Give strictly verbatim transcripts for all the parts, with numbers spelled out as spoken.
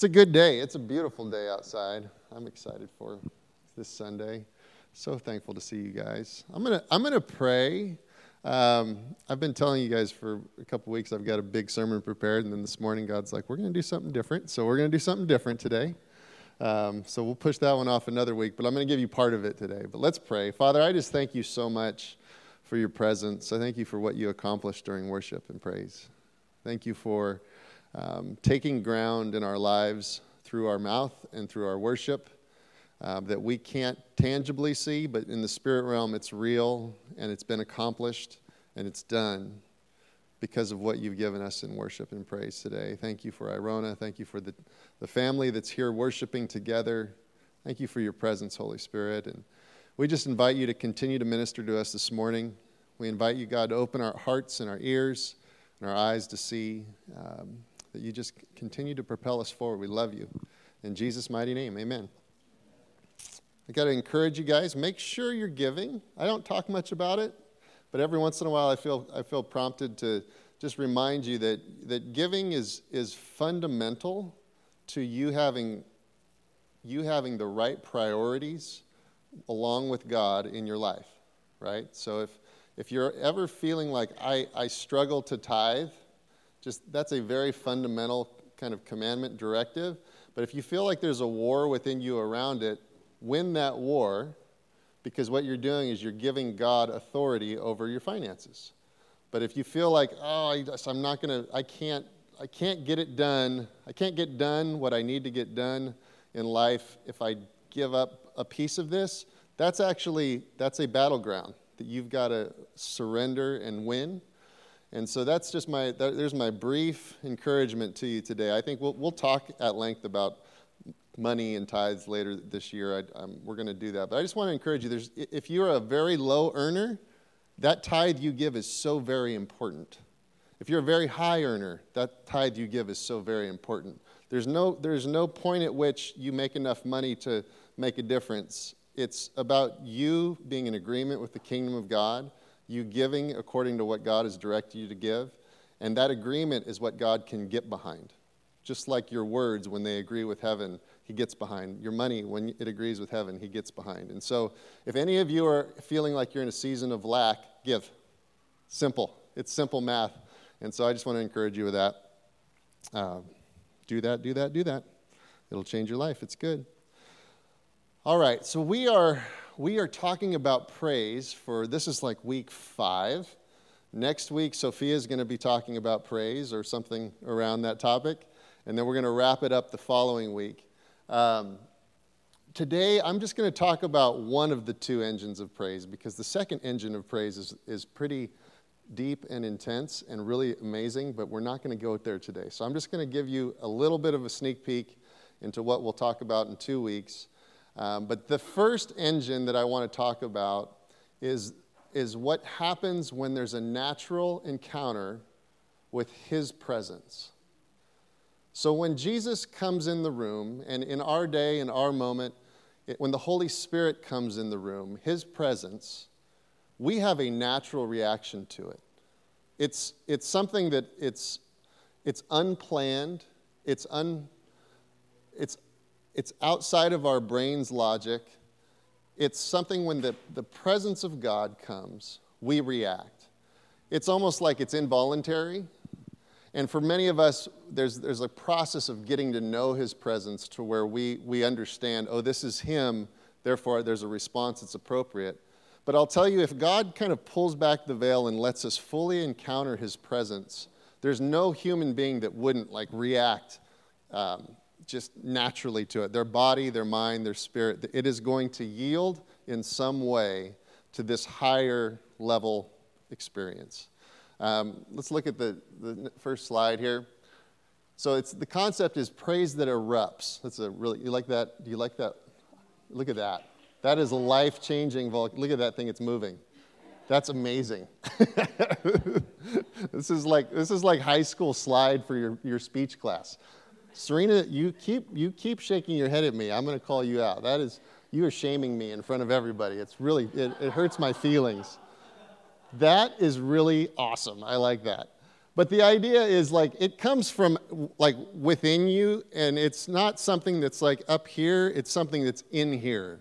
It's a good day. It's a beautiful day outside. I'm excited for this Sunday. So thankful to see you guys. I'm gonna I'm gonna pray. Um, I've been telling you guys for a couple weeks I've got a big sermon prepared, and then this morning God's like, we're gonna do something different. So we're gonna do something different today. Um, so we'll push that one off another week, but I'm gonna give you part of it today. But let's pray. Father, I just thank you so much for your presence. I thank you for what you accomplished during worship and praise. Thank you for Um, taking ground in our lives through our mouth and through our worship uh, that we can't tangibly see, but in the spirit realm it's real and it's been accomplished and it's done because of what you've given us in worship and praise today. Thank you for Irona. Thank you for the, the family that's here worshiping together. Thank you for your presence, Holy Spirit. And we just invite you to continue to minister to us this morning. We invite you, God, to open our hearts and our ears and our eyes to see um, that you just continue to propel us forward. We love you. In Jesus' mighty name, amen. I got to encourage you guys, make sure you're giving. I don't talk much about it, but every once in a while I feel I feel prompted to just remind you that, that giving is is fundamental to you having you having the right priorities along with God in your life, right? So if if you're ever feeling like I, I struggle to tithe, just that's a very fundamental kind of commandment directive. But if you feel like there's a war within you around it, win that war, because what you're doing is you're giving God authority over your finances. But if you feel like, oh, I just, I'm not gonna, I can't, I can't get it done. I can't get done what I need to get done in life if I give up a piece of this. That's actually that's a battleground that you've got to surrender and win. And so that's just my, there's my brief encouragement to you today. I think we'll we'll talk at length about money and tithes later this year. I, I'm, we're going to do that. But I just want to encourage you, there's, if you're a very low earner, that tithe you give is so very important. If you're a very high earner, that tithe you give is so very important. There's no there's no point at which you make enough money to make a difference. It's about you being in agreement with the kingdom of God, you giving according to what God has directed you to give, and that agreement is what God can get behind. Just like your words, when they agree with heaven, he gets behind. Your money, when it agrees with heaven, he gets behind. And so if any of you are feeling like you're in a season of lack, give. Simple. It's simple math. And so I just want to encourage you with that. Uh, do that, do that, do that. It'll change your life. It's good. All right, so we are... We are talking about praise for, this is like week five. Next week, Sophia is going to be talking about praise or something around that topic. And then we're going to wrap it up the following week. Um, today, I'm just going to talk about one of the two engines of praise, because the second engine of praise is, is pretty deep and intense and really amazing, but we're not going to go there today. So I'm just going to give you a little bit of a sneak peek into what we'll talk about in two weeks. Um, but the first engine that I want to talk about is, is what happens when there's a natural encounter with his presence. So when Jesus comes in the room, and in our day, in our moment, it, when the Holy Spirit comes in the room, his presence, we have a natural reaction to it. It's it's something that it's it's unplanned, it's un it's It's outside of our brain's logic. It's something when the, the presence of God comes, we react. It's almost like it's involuntary. And for many of us, there's there's a process of getting to know his presence to where we, we understand, oh, this is him, therefore there's a response that's appropriate. But I'll tell you, if God kind of pulls back the veil and lets us fully encounter his presence, there's no human being that wouldn't like react um, just naturally to it. Their body, their mind, their spirit, it is going to yield in some way to this higher level experience. Um, let's look at the, the first slide here. So it's the concept is praise that erupts. That's a really, you like that? Do you like that? Look at that. That is a life-changing volcano. Look at that thing, it's moving. That's amazing. This is like this is like high school slide for your, your speech class. Serena, you keep you keep shaking your head at me. I'm going to call you out. That is, you are shaming me in front of everybody. It's really, it, it hurts my feelings. That is really awesome. I like that. But the idea is, like, it comes from, like, within you, and it's not something that's, like, up here. It's something that's in here.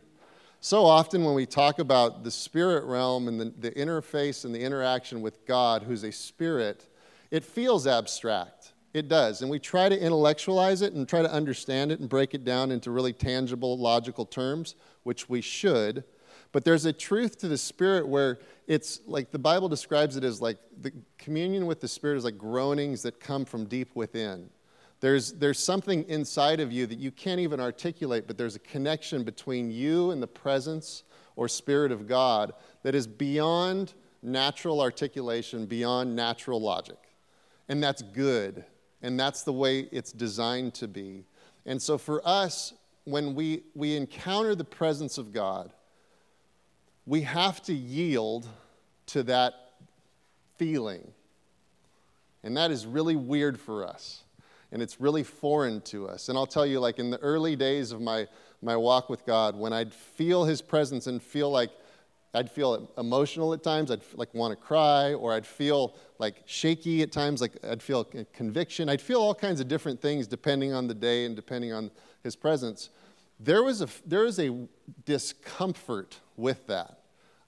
So often when we talk about the spirit realm and the, the interface and the interaction with God, who's a spirit, it feels abstract. It does. And we try to intellectualize it and try to understand it and break it down into really tangible, logical terms, which we should. But there's a truth to the Spirit where it's like the Bible describes it as like the communion with the Spirit is like groanings that come from deep within. There's there's something inside of you that you can't even articulate, but there's a connection between you and the presence or Spirit of God that is beyond natural articulation, beyond natural logic. And that's good. And that's the way it's designed to be. And so for us, when we, we encounter the presence of God, we have to yield to that feeling. And that is really weird for us. And it's really foreign to us. And I'll tell you, like, in the early days of my, my walk with God, when I'd feel his presence and feel like I'd feel emotional at times, I'd, like, want to cry, or I'd feel, like, shaky at times, like, I'd feel conviction. I'd feel all kinds of different things depending on the day and depending on his presence. There was a, there was a discomfort with that.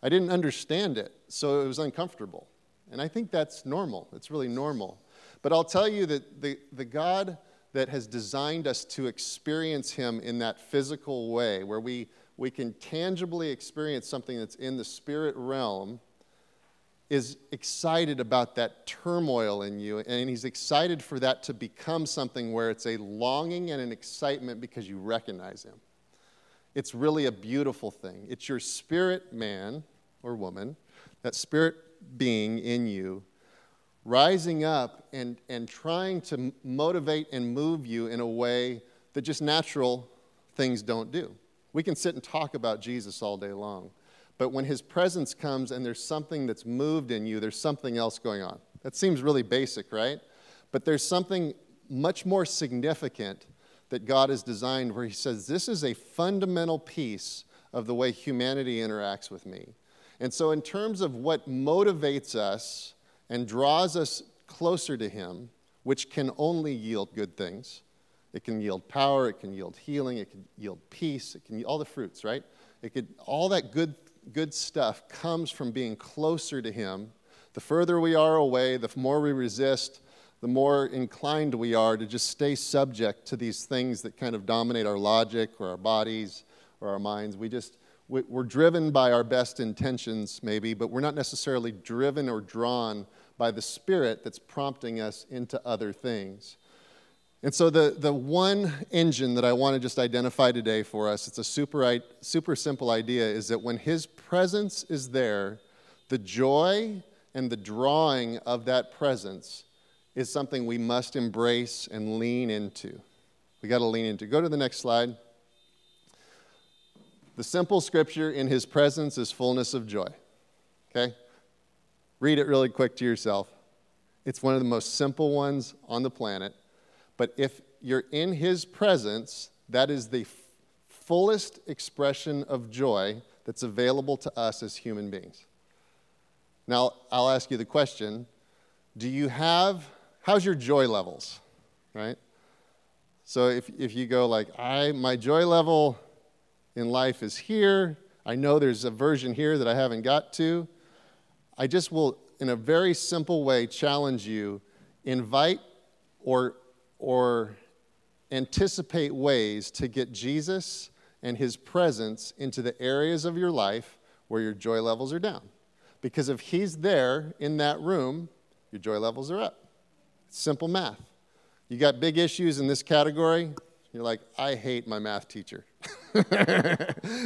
I didn't understand it, so it was uncomfortable. And I think that's normal. It's really normal. But I'll tell you that the, the God that has designed us to experience him in that physical way, where we, we can tangibly experience something that's in the spirit realm, is excited about that turmoil in you. And he's excited for that to become something where it's a longing and an excitement because you recognize him. It's really a beautiful thing. It's your spirit man or woman, that spirit being in you, rising up and, and trying to motivate and move you in a way that just natural things don't do. We can sit and talk about Jesus all day long, but when his presence comes and there's something that's moved in you, there's something else going on. That seems really basic, right? But there's something much more significant that God has designed where he says, this is a fundamental piece of the way humanity interacts with me. And so in terms of what motivates us and draws us closer to him, which can only yield good things. It can yield power, it can yield healing, it can yield peace, it can all the fruits, right? It could all that good good stuff comes from being closer to him. The further we are away, the more we resist, the more inclined we are to just stay subject to these things that kind of dominate our logic or our bodies or our minds. We just we're driven by our best intentions, maybe, but we're not necessarily driven or drawn by the Spirit that's prompting us into other things. And so the, the one engine that I want to just identify today for us, it's a super, super simple idea, is that when his presence is there, the joy and the drawing of that presence is something we must embrace and lean into. We got to lean into. Go to the next slide. The simple scripture, in his presence is fullness of joy. Okay? Read it really quick to yourself. It's one of the most simple ones on the planet. But if you're in his presence, that is the f- fullest expression of joy that's available to us as human beings. Now, I'll ask you the question, do you have, how's your joy levels, right? So if, if you go like, I, my joy level in life is here, I know there's a version here that I haven't got to, I just will, in a very simple way, challenge you, invite or or anticipate ways to get Jesus and his presence into the areas of your life where your joy levels are down. Because if he's there in that room, your joy levels are up. It's simple math. You got big issues in this category, you're like, I hate my math teacher.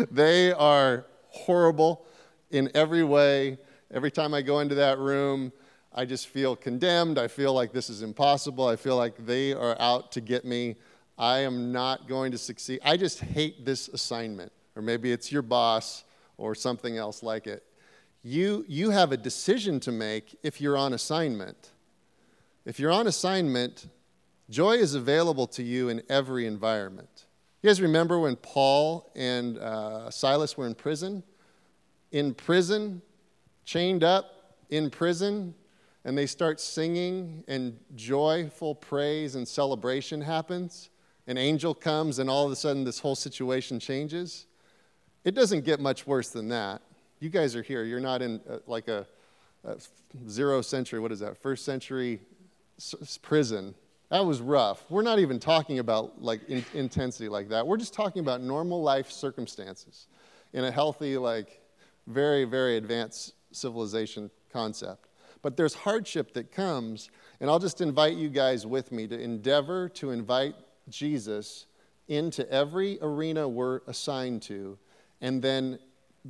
They are horrible in every way. Every time I go into that room, I just feel condemned. I feel like this is impossible. I feel like they are out to get me. I am not going to succeed. I just hate this assignment. Or maybe it's your boss or something else like it. You you have a decision to make if you're on assignment. If you're on assignment, joy is available to you in every environment. You guys remember when Paul and uh, Silas were in prison? In prison, chained up, in prison, and they start singing, and joyful praise and celebration happens. An angel comes, and all of a sudden this whole situation changes. It doesn't get much worse than that. You guys are here. You're not in uh, like a, a zero century, what is that, first century s- prison. That was rough. We're not even talking about like in- intensity like that. We're just talking about normal life circumstances in a healthy, like very, very advanced civilization concept. But there's hardship that comes, and I'll just invite you guys with me to endeavor to invite Jesus into every arena we're assigned to, and then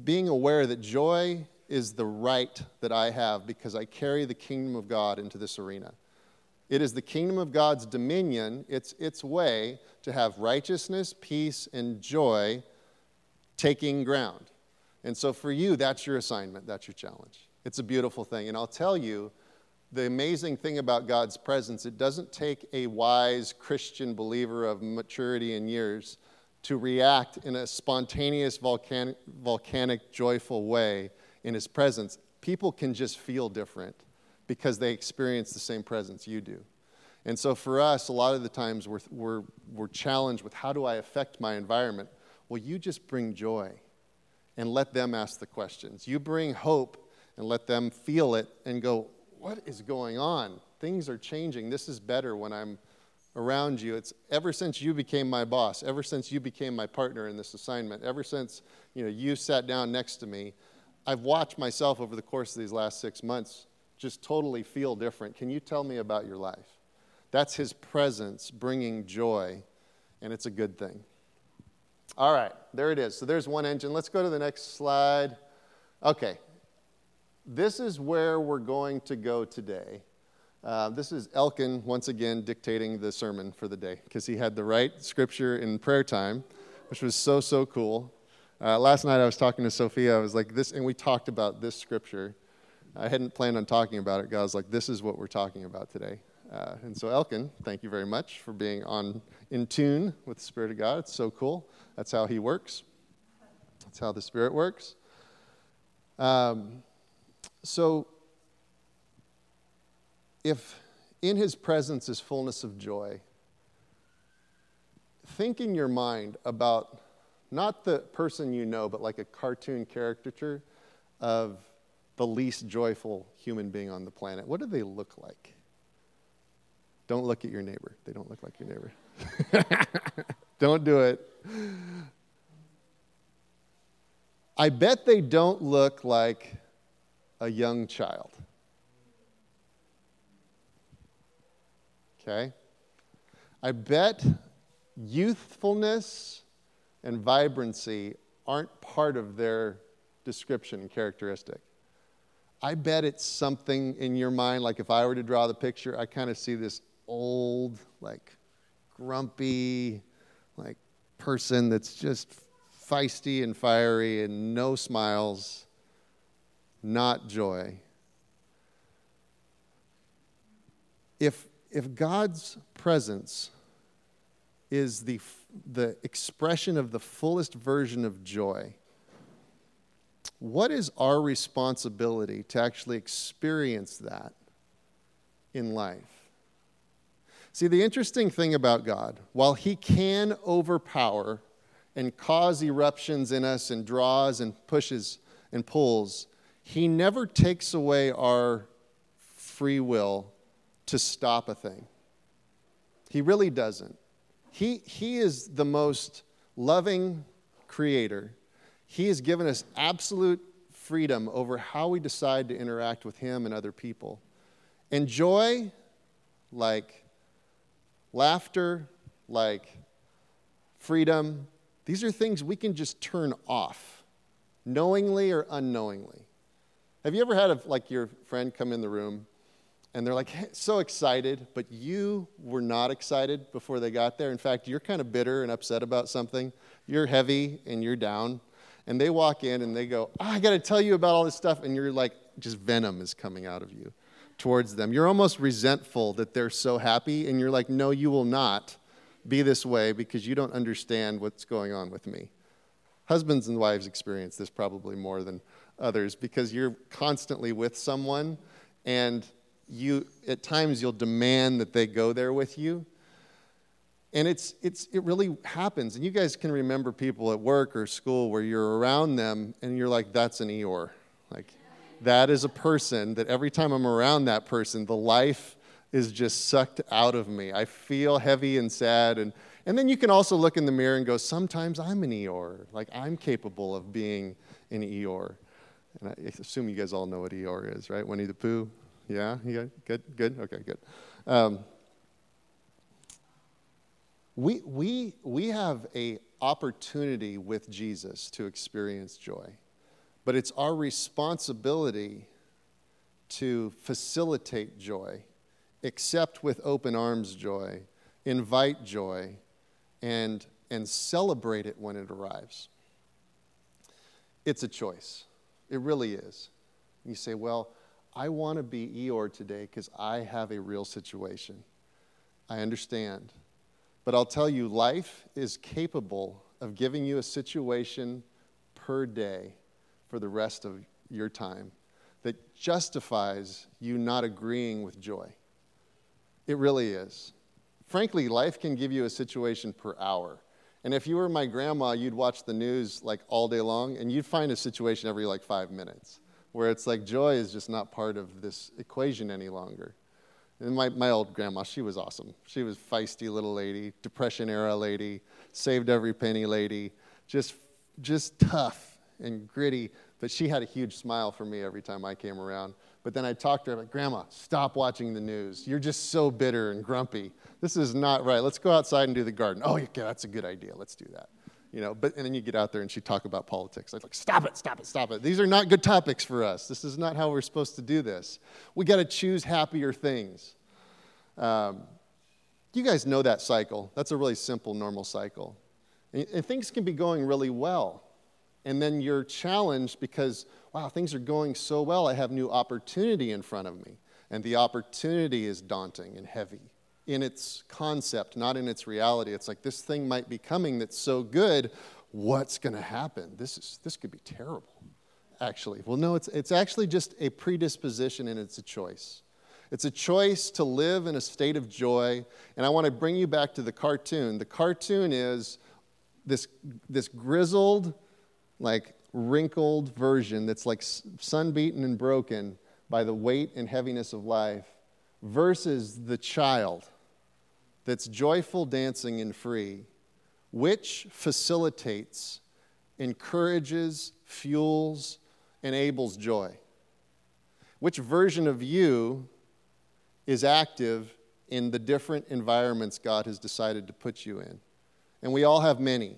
being aware that joy is the right that I have because I carry the kingdom of God into this arena. It is the kingdom of God's dominion, it's its way to have righteousness, peace, and joy taking ground. And so for you, that's your assignment, that's your challenge. It's a beautiful thing. And I'll tell you, the amazing thing about God's presence, it doesn't take a wise Christian believer of maturity and years to react in a spontaneous, volcanic, volcanic, joyful way in his presence. People can just feel different because they experience the same presence you do. And so for us, a lot of the times we're, we're, we're challenged with, how do I affect my environment? Well, you just bring joy and let them ask the questions. You bring hope and let them feel it and go, what is going on? Things are changing. This is better when I'm around you. It's ever since you became my boss, ever since you became my partner in this assignment, ever since, you know, you sat down next to me. I've watched myself over the course of these last six months just totally feel different. Can you tell me about your life? That's his presence bringing joy, and it's a good thing. All right, there it is. So there's one engine. Let's go to the next slide. Okay. This is where we're going to go today. Uh, this is Elkin, once again, dictating the sermon for the day because he had the right scripture in prayer time, which was so, so cool. Uh, last night I was talking to Sophia. I was like, this, and we talked about this scripture. I hadn't planned on talking about it. God was like, this is what we're talking about today. Uh, and so Elkin, thank you very much for being on in tune with the Spirit of God. It's so cool. That's how he works. That's how the Spirit works. Um. So, if in his presence is fullness of joy, think in your mind about not the person you know, but like a cartoon caricature of the least joyful human being on the planet. What do they look like? Don't look at your neighbor. They don't look like your neighbor. Don't do it. I bet they don't look like a young child. Okay? I bet youthfulness and vibrancy aren't part of their description and characteristic. I bet it's something in your mind, like if I were to draw the picture, I kind of see this old, like grumpy, like person that's just feisty and fiery and no smiles. Not joy. If if God's presence is the the expression of the fullest version of joy, what is our responsibility to actually experience that in life? See, the interesting thing about God, while he can overpower and cause eruptions in us and draws and pushes and pulls, he never takes away our free will to stop a thing. He really doesn't. He, he is the most loving creator. He has given us absolute freedom over how we decide to interact with him and other people. And joy, like laughter, like freedom, these are things we can just turn off, knowingly or unknowingly. Have you ever had a, like your friend come in the room and they're like, hey, so excited, but you were not excited before they got there. In fact, you're kind of bitter and upset about something. You're heavy and you're down. And they walk in and they go, oh, I got to tell you about all this stuff. And you're like, just venom is coming out of you towards them. You're almost resentful that they're so happy. And you're like, no, you will not be this way because you don't understand what's going on with me. Husbands and wives experience this probably more than others because you're constantly with someone and you at times you'll demand that they go there with you. And it's it's it really happens. And you guys can remember people at work or school where you're around them and you're like, that's an Eeyore. Like, that is a person that every time I'm around that person, the life is just sucked out of me. I feel heavy and sad. And, and then you can also look in the mirror and go, sometimes I'm an Eeyore. Like, I'm capable of being an Eeyore. And I assume you guys all know what Eeyore is, right? Winnie the Pooh? Yeah? You good? Good? Okay, good. Um, We we we have an opportunity with Jesus to experience joy, but it's our responsibility to facilitate joy, accept with open arms joy, invite joy, and and celebrate it when it arrives. It's a choice. It really is. You say, well, I want to be Eeyore today because I have a real situation. I understand. But I'll tell you, life is capable of giving you a situation per day for the rest of your time that justifies you not agreeing with joy. It really is. Frankly, life can give you a situation per hour. And if you were my grandma, you'd watch the news like all day long, and you'd find a situation every like five minutes where it's like joy is just not part of this equation any longer. And my, my old grandma, she was awesome. She was feisty little lady, Depression-era lady, saved every penny lady, just just tough and gritty. But she had a huge smile for me every time I came around. But then I talked to her, like, Grandma, stop watching the news. You're just so bitter and grumpy. This is not right. Let's go outside and do the garden. Oh, yeah, that's a good idea. Let's do that. You know. But and then you get out there and she'd talk about politics. I'd like, stop it, stop it, stop it. These are not good topics for us. This is not how we're supposed to do this. We got to choose happier things. Um, you guys know that cycle. That's a really simple, normal cycle. And, and things can be going really well. And then you're challenged because, wow, things are going so well. I have new opportunity in front of me. And the opportunity is daunting and heavy. In its concept, not in its reality. It's like this thing might be coming that's so good, what's going to happen? This is this could be terrible, actually. Well, no, it's it's actually just a predisposition and it's a choice. It's a choice to live in a state of joy. And I want to bring you back to the cartoon. The cartoon is this this grizzled, like wrinkled version that's like sunbeaten and broken by the weight and heaviness of life versus the child that's joyful, dancing, and free, which facilitates, encourages, fuels, enables joy? Which version of you is active in the different environments God has decided to put you in? And we all have many.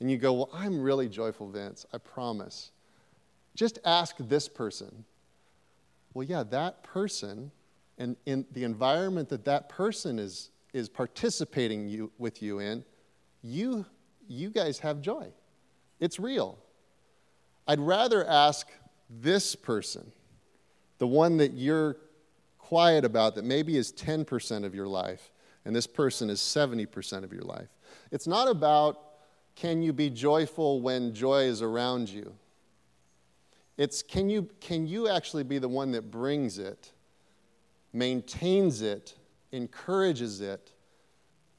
And you go, well, I'm really joyful, Vince, I promise. Just ask this person. Well, yeah, that person, and in the environment that that person is is participating you with you in, you you guys have joy. It's real. I'd rather ask this person, the one that you're quiet about that maybe is ten percent of your life, and this person is seventy percent of your life. It's not about can you be joyful when joy is around you. It's can you can you actually be the one that brings it, maintains it, encourages it,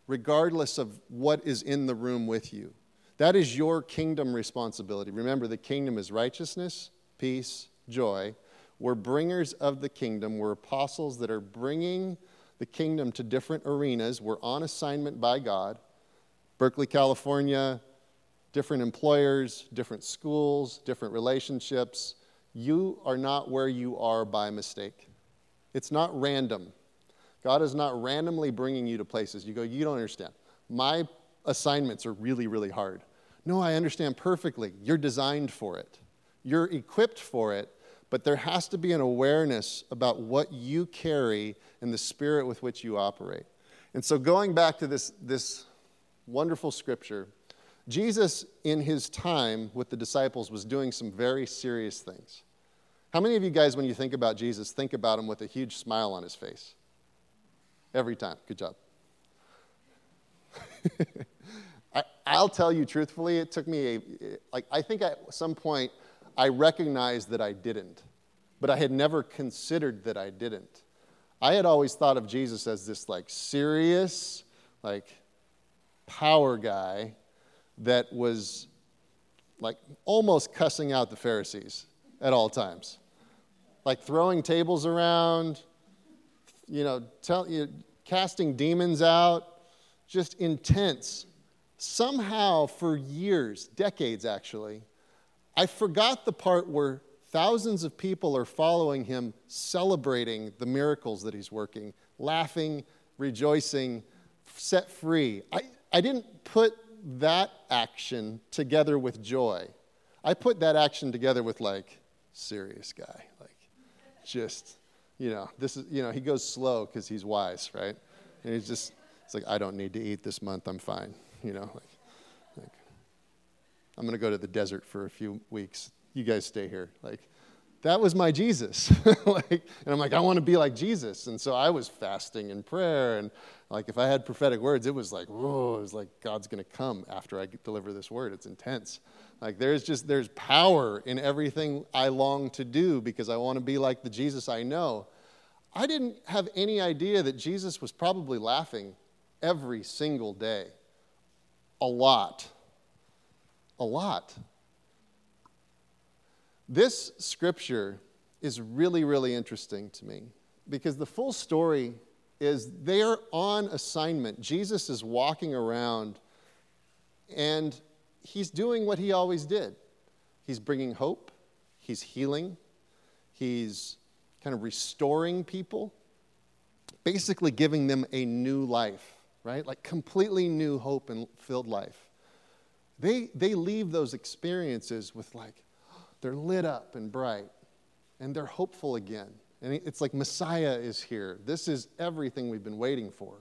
regardless of what is in the room with you. That is your kingdom responsibility. Remember, the kingdom is righteousness, peace, joy. We're bringers of the kingdom. We're apostles that are bringing the kingdom to different arenas. We're on assignment by God. Berkeley, California, different employers, different schools, different relationships. You are not where you are by mistake. It's not random. God is not randomly bringing you to places. You go, you don't understand. My assignments are really, really hard. No, I understand perfectly. You're designed for it. You're equipped for it. But there has to be an awareness about what you carry and the spirit with which you operate. And so going back to this, this wonderful scripture, Jesus in his time with the disciples was doing some very serious things. How many of you guys, when you think about Jesus, think about him with a huge smile on his face? Every time. Good job. I, I'll tell you truthfully, it took me a, like, I think at some point I recognized that I didn't, but I had never considered that I didn't. I had always thought of Jesus as this like serious, like power guy that was like almost cussing out the Pharisees at all times. Like throwing tables around, you know, tell, you, casting demons out, just intense. Somehow for years, decades actually, I forgot the part where thousands of people are following him, celebrating the miracles that he's working, laughing, rejoicing, set free. I, I didn't put that action together with joy. I put that action together with like, serious guy, like, just, you know, this is, you know, he goes slow because he's wise, right? And he's just, it's like, I don't need to eat this month. I'm fine. You know, like, like I'm going to go to the desert for a few weeks. You guys stay here. Like, that was my Jesus. Like, and I'm like, I want to be like Jesus. And so I was fasting and prayer. And like, if I had prophetic words, it was like, whoa, it was like, God's going to come after I deliver this word. It's intense. Like, there's just, there's power in everything I long to do because I want to be like the Jesus I know. I didn't have any idea that Jesus was probably laughing every single day. A lot. A lot. This scripture is really, really interesting to me because the full story is they are on assignment. Jesus is walking around and he's doing what he always did. He's bringing hope. He's healing. He's kind of restoring people, basically giving them a new life, right? Like completely new hope and filled life. They they leave those experiences with like, they're lit up and bright, and they're hopeful again. And it's like Messiah is here. This is everything we've been waiting for.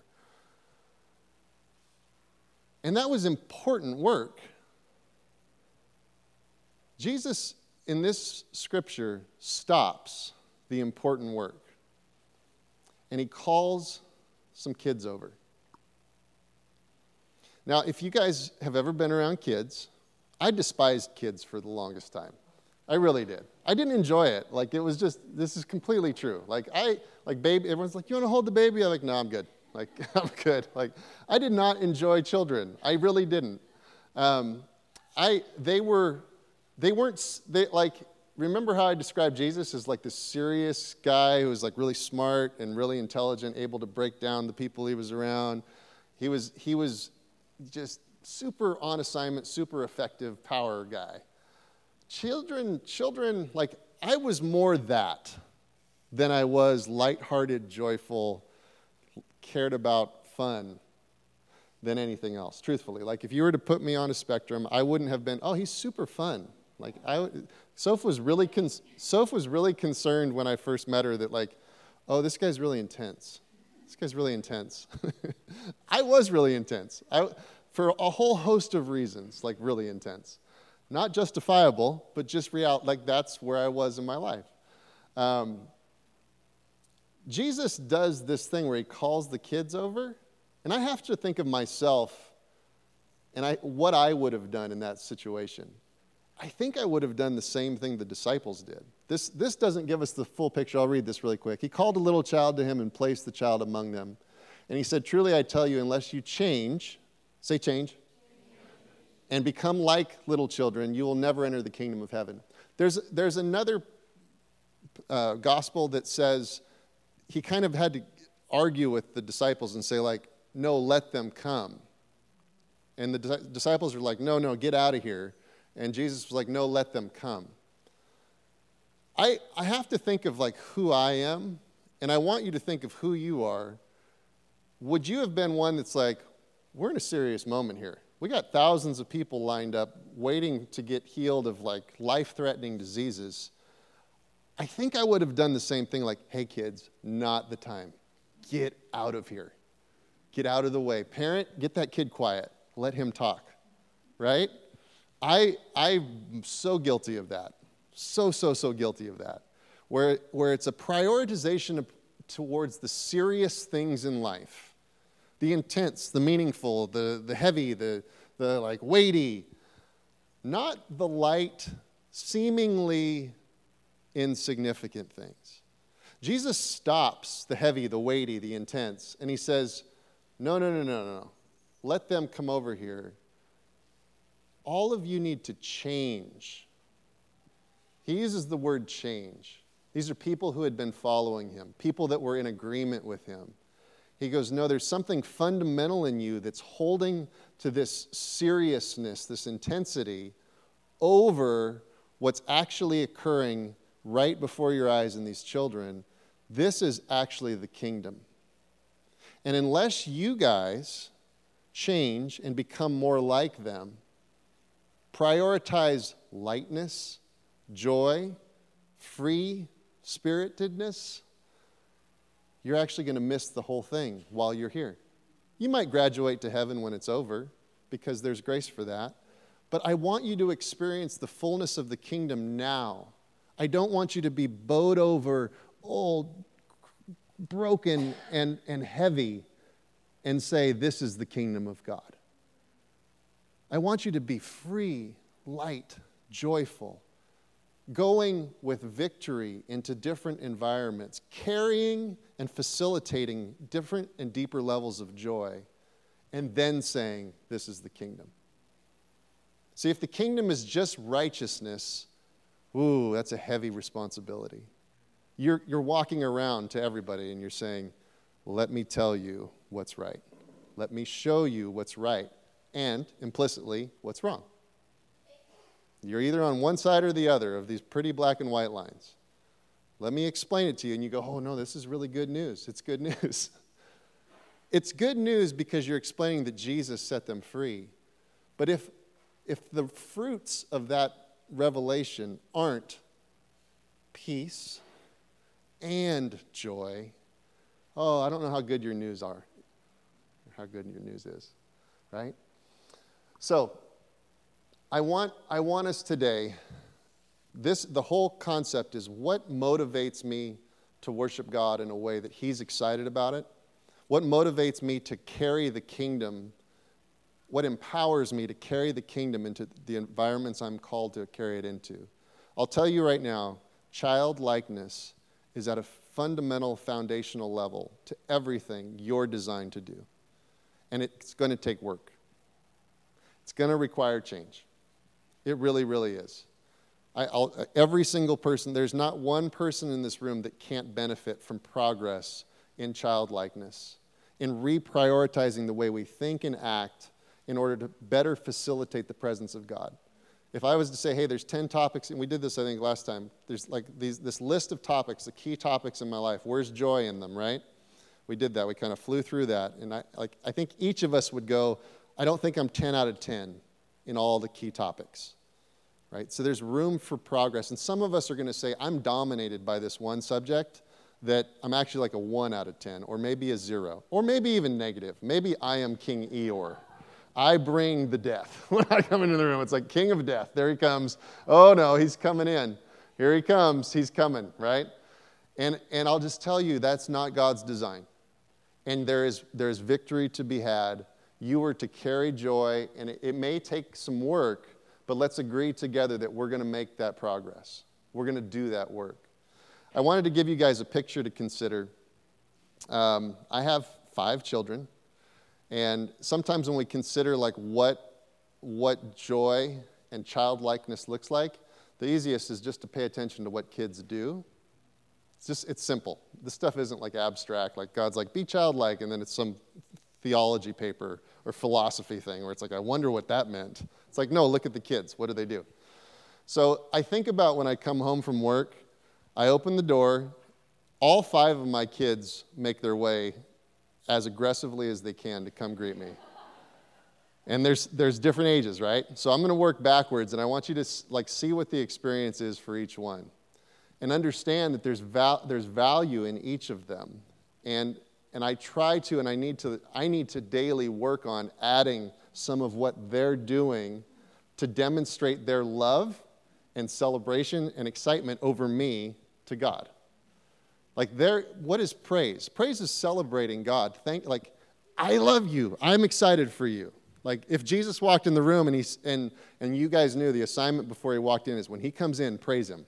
And that was important work. Jesus, in this scripture, stops the important work. And he calls some kids over. Now, if you guys have ever been around kids, I despised kids for the longest time. I really did. I didn't enjoy it. Like, it was just, this is completely true. Like, I, like, baby, everyone's like, you want to hold the baby? I'm like, no, I'm good. Like, I'm good. Like, I did not enjoy children. I really didn't. Um, I, they were, they weren't, they, like, remember how I described Jesus as, like, this serious guy who was, like, really smart and really intelligent, able to break down the people he was around. He was, he was just super on assignment, super effective power guy. Children, children, like, I was more that than I was lighthearted, joyful, cared about fun than anything else, truthfully. Like, if you were to put me on a spectrum, I wouldn't have been, oh, he's super fun. Like, I, Soph was really, con- Soph was really concerned when I first met her that, like, oh, this guy's really intense. This guy's really intense. I was really intense. I, for a whole host of reasons, like, really intense. Not justifiable, but just real. Like, that's where I was in my life. Um, Jesus does this thing where he calls the kids over, and I have to think of myself and I what I would have done in that situation. I think I would have done the same thing the disciples did. This, this doesn't give us the full picture. I'll read this really quick. He called a little child to him and placed the child among them. And he said, truly I tell you, unless you change, say change, and become like little children, you will never enter the kingdom of heaven. There's there's another uh, gospel that says he kind of had to argue with the disciples and say, like, no, let them come. And the di- disciples are like, no, no, get out of here. And Jesus was like, no, let them come. I I have to think of, like, who I am, and I want you to think of who you are. Would you have been one that's like, we're in a serious moment here? We got thousands of people lined up waiting to get healed of, like, life-threatening diseases. I think I would have done the same thing, like, hey, kids, not the time. Get out of here. Get out of the way. Parent, get that kid quiet. Let him talk, right? I, I'm so guilty of that. So, so, so guilty of that. Where, where it's a prioritization of, towards the serious things in life. The intense, the meaningful, the, the heavy, the, the like weighty. Not the light, seemingly insignificant things. Jesus stops the heavy, the weighty, the intense, and he says, no, no, no, no, no. Let them come over here. All of you need to change. He uses the word change. These are people who had been following him, people that were in agreement with him. He goes, no, there's something fundamental in you that's holding to this seriousness, this intensity, over what's actually occurring right before your eyes in these children. This is actually the kingdom. And unless you guys change and become more like them, prioritize lightness, joy, free spiritedness, you're actually going to miss the whole thing while you're here. You might graduate to heaven when it's over, because there's grace for that. But I want you to experience the fullness of the kingdom now. I don't want you to be bowed over, all broken and, and heavy, and say, this is the kingdom of God. I want you to be free, light, joyful, going with victory into different environments, carrying and facilitating different and deeper levels of joy, and then saying, this is the kingdom. See, if the kingdom is just righteousness, ooh, that's a heavy responsibility. You're, you're walking around to everybody and you're saying, let me tell you what's right. Let me show you what's right, and implicitly, what's wrong. You're either on one side or the other of these pretty black and white lines. Let me explain it to you. And you go, oh, no, this is really good news. It's good news. It's good news because you're explaining that Jesus set them free. But if if the fruits of that revelation aren't peace and joy, oh, I don't know how good your news are, or how good your news is, right? So, I want I want us today, this the whole concept is, what motivates me to worship God in a way that he's excited about it? What motivates me to carry the kingdom? What empowers me to carry the kingdom into the environments I'm called to carry it into? I'll tell you right now, childlikeness is at a fundamental, foundational level to everything you're designed to do. And it's going to take work. It's going to require change. It really, really is. I, I'll, every single person, there's not one person in this room that can't benefit from progress in childlikeness, in reprioritizing the way we think and act in order to better facilitate the presence of God. If I was to say, hey, there's ten topics, and we did this, I think, last time. There's like these, this list of topics, the key topics in my life. Where's joy in them, right? We did that. We kind of flew through that. And I, like, I think each of us would go, I don't think I'm ten out of ten in all the key topics, right? So there's room for progress. And some of us are going to say, I'm dominated by this one subject that I'm actually like a one out of ten, or maybe a zero, or maybe even negative. Maybe I am King Eeyore. I bring the death. When I come into the room, it's like King of Death. There he comes. Oh, no, he's coming in. Here he comes. He's coming, right? And and I'll just tell you, that's not God's design. And there is there is victory to be had. You were to carry joy, and it, it may take some work, but let's agree together that we're going to make that progress. We're going to do that work. I wanted to give you guys a picture to consider. Um, I have five children, and sometimes when we consider like what, what joy and childlikeness looks like, the easiest is just to pay attention to what kids do. It's just, it's simple. This stuff isn't like abstract, like God's like, be childlike, and then it's some theology paper or philosophy thing where it's like, I wonder what that meant. It's like, no, look at the kids. What do they do? So I think about when I come home from work, I open the door, all five of my kids make their way as aggressively as they can to come greet me. And there's there's different ages, right? So I'm going to work backwards, and I want you to like see what the experience is for each one and understand that there's val- there's value in each of them. And And I try to, and I need to, I need to daily work on adding some of what they're doing to demonstrate their love and celebration and excitement over me to God. Like, there, what is praise? Praise is celebrating God. Thank, like, I love you. I'm excited for you. Like, if Jesus walked in the room and he and and you guys knew the assignment before he walked in is when he comes in, praise him.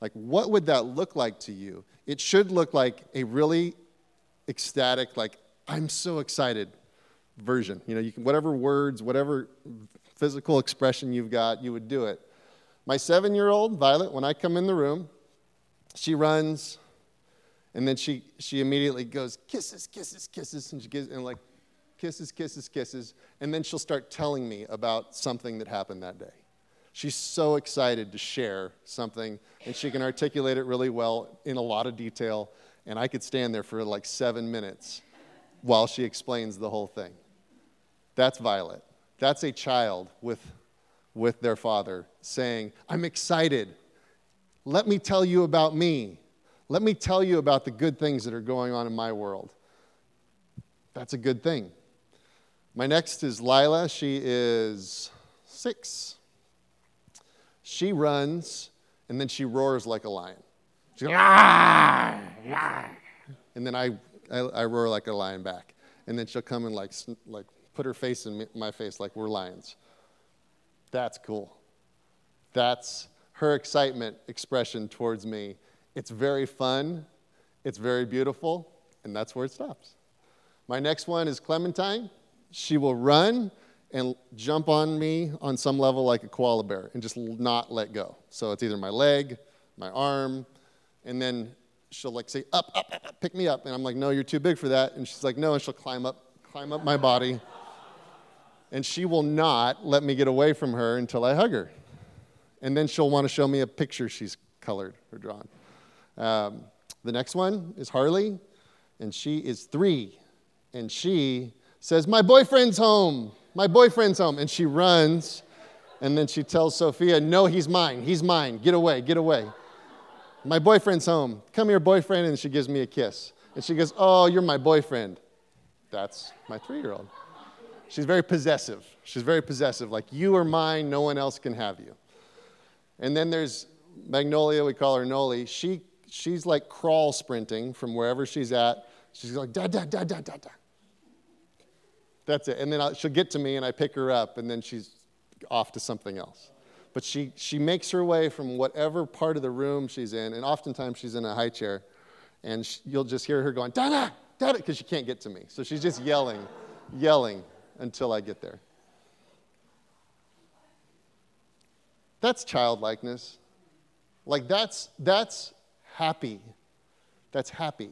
Like, what would that look like to you? It should look like a really ecstatic, like, I'm so excited version. You know, you can, whatever words, whatever physical expression you've got, you would do it. My seven-year-old, Violet, when I come in the room, she runs, and then she she immediately goes, kisses, kisses, kisses, and she gives, and like, kisses, kisses, kisses, and then she'll start telling me about something that happened that day. She's so excited to share something, and she can articulate it really well in a lot of detail, and I could stand there for like seven minutes while she explains the whole thing. That's Violet. That's a child with, with their father saying, I'm excited. Let me tell you about me. Let me tell you about the good things that are going on in my world. That's a good thing. My next is Lila. She is six. She runs, and then she roars like a lion. She goes, ah, ah. And then I I, I roar like a lion back, and then she'll come and like like put her face in me, my face like we're lions. That's cool. That's her excitement expression towards me. It's very fun, it's very beautiful, and that's where it stops. My next one is Clementine. She will run and jump on me on some level like a koala bear and just not let go. So it's either my leg, my arm, and then she'll like say, up, up, up, up, pick me up. And I'm like, no, you're too big for that. And she's like, no, and she'll climb up, climb up my body. And she will not let me get away from her until I hug her. And then she'll want to show me a picture she's colored or drawn. Um, the next one is Harley, and she is three. And she says, my boyfriend's home, my boyfriend's home. And she runs, and then she tells Sophia, no, he's mine, he's mine, get away, get away. My boyfriend's home. Come here, boyfriend. And she gives me a kiss. And she goes, oh, you're my boyfriend. That's my three-year-old. She's very possessive. She's very possessive. Like, you are mine. No one else can have you. And then there's Magnolia. We call her Noli. She, she's like crawl sprinting from wherever she's at. She's like, da, da, da, da, da, da. That's it. And then I'll, she'll get to me, and I pick her up, and then she's off to something else. But she, she makes her way from whatever part of the room she's in, and oftentimes she's in a high chair, and she, you'll just hear her going, Dada, Dada, because she can't get to me. So she's just yelling, yelling until I get there. That's childlikeness. Like, that's that's happy. That's happy.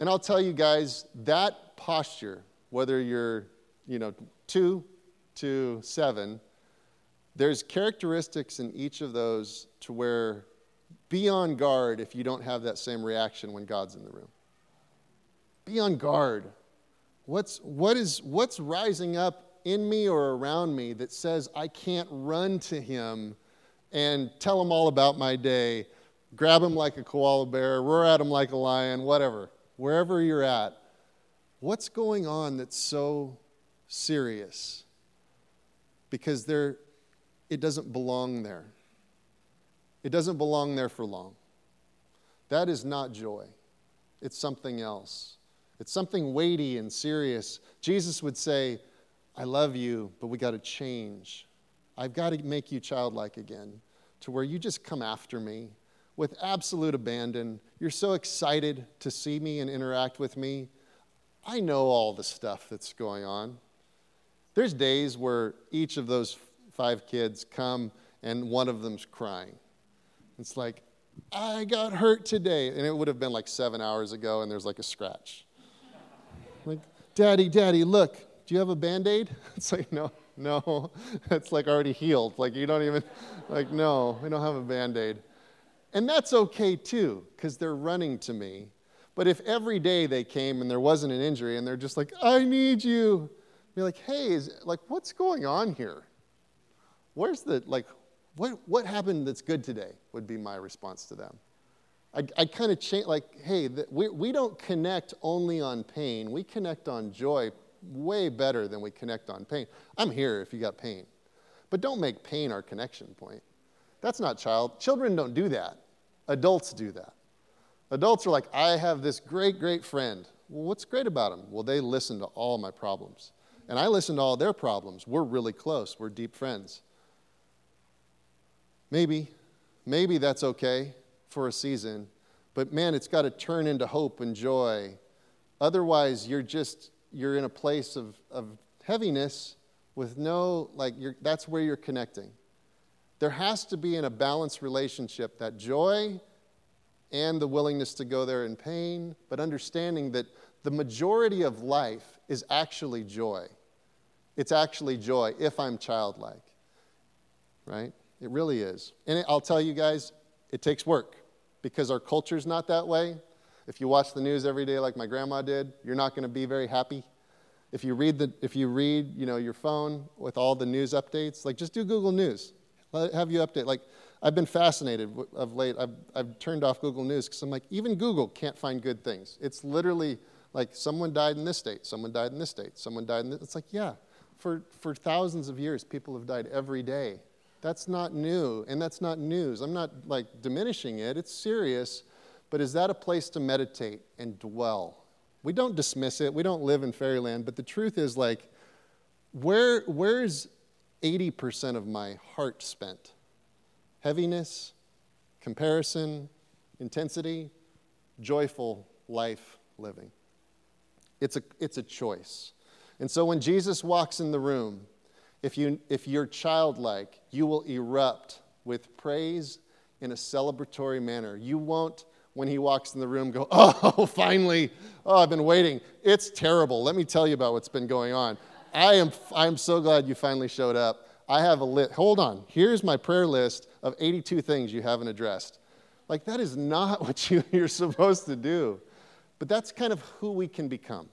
And I'll tell you guys, that posture, whether you're, you know, two to seven, there's characteristics in each of those to where be on guard if you don't have that same reaction when God's in the room. Be on guard. What's, what is, what's rising up in me or around me that says I can't run to him and tell him all about my day, grab him like a koala bear, roar at him like a lion, whatever, wherever you're at. What's going on that's so serious? Because they're It doesn't belong there. It doesn't belong there for long. That is not joy. It's something else. It's something weighty and serious. Jesus would say, I love you, but we got to change. I've got to make you childlike again to where you just come after me with absolute abandon. You're so excited to see me and interact with me. I know all the stuff that's going on. There's days where each of those five kids come, and one of them's crying. It's like, I got hurt today. And it would have been like seven hours ago, and there's like a scratch. Like, Daddy, Daddy, look, do you have a Band-Aid? It's like, no, no. It's like already healed. Like, you don't even, like, no, I don't have a Band-Aid. And that's okay, too, because they're running to me. But if every day they came and there wasn't an injury, and they're just like, I need you. You're like, hey, is, like, what's going on here? Where's the, like, what what happened that's good today would be my response to them. I, I kind of change, like, hey, the, we, we don't connect only on pain. We connect on joy way better than we connect on pain. I'm here if you got pain. But don't make pain our connection point. That's not child. Children don't do that. Adults do that. Adults are like, I have this great, great friend. Well, what's great about them? Well, they listen to all my problems. And I listen to all their problems. We're really close. We're deep friends. Maybe, maybe that's okay for a season, but man, it's got to turn into hope and joy. Otherwise, you're just, you're in a place of, of heaviness with no, like, you're, that's where you're connecting. There has to be in a balanced relationship that joy and the willingness to go there in pain, but understanding that the majority of life is actually joy. It's actually joy if I'm childlike, right? It really is. And I'll tell you guys, it takes work because our culture's not that way. If you watch the news every day like my grandma did, you're not going to be very happy. If you read the, if you read, you know, your phone with all the news updates, like just do Google News. Let, have you update. Like I've been fascinated of late. I've I've turned off Google News because I'm like, even Google can't find good things. It's literally like someone died in this state, someone died in this state, someone died in this. It's like, yeah, for for thousands of years, people have died every day. That's not new, and that's not news. I'm not like diminishing it. It's serious. But is that a place to meditate and dwell? We don't dismiss it. We don't live in fairyland. But the truth is, like, where where's eighty percent of my heart spent? Heaviness, comparison, intensity, joyful life living. It's a it's a choice. And so when Jesus walks in the room, if you if you're childlike, you will erupt with praise in a celebratory manner. You won't, when he walks in the room, go, oh, finally, oh, I've been waiting. It's terrible. Let me tell you about what's been going on. I am I'm so glad you finally showed up. I have a list. Hold on. Here's my prayer list of eighty-two things you haven't addressed. Like, that is not what you, you're supposed to do. But that's kind of who we can become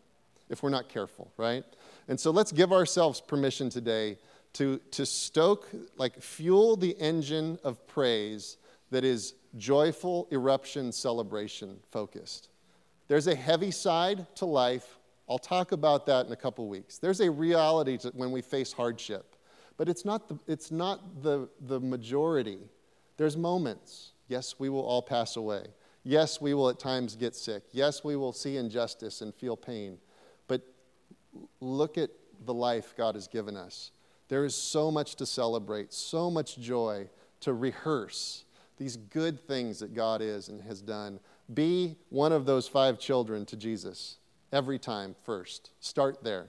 if we're not careful, right? And so let's give ourselves permission today to, to stoke, like fuel the engine of praise that is joyful, eruption, celebration focused. There's a heavy side to life. I'll talk about that in a couple weeks. There's a reality to when we face hardship, but it's not the, it's not the, the majority. There's moments. Yes, we will all pass away. Yes, we will at times get sick. Yes, we will see injustice and feel pain, but look at the life God has given us. There is so much to celebrate, so much joy to rehearse. These good things that God is and has done. Be one of those five children to Jesus every time first. Start there.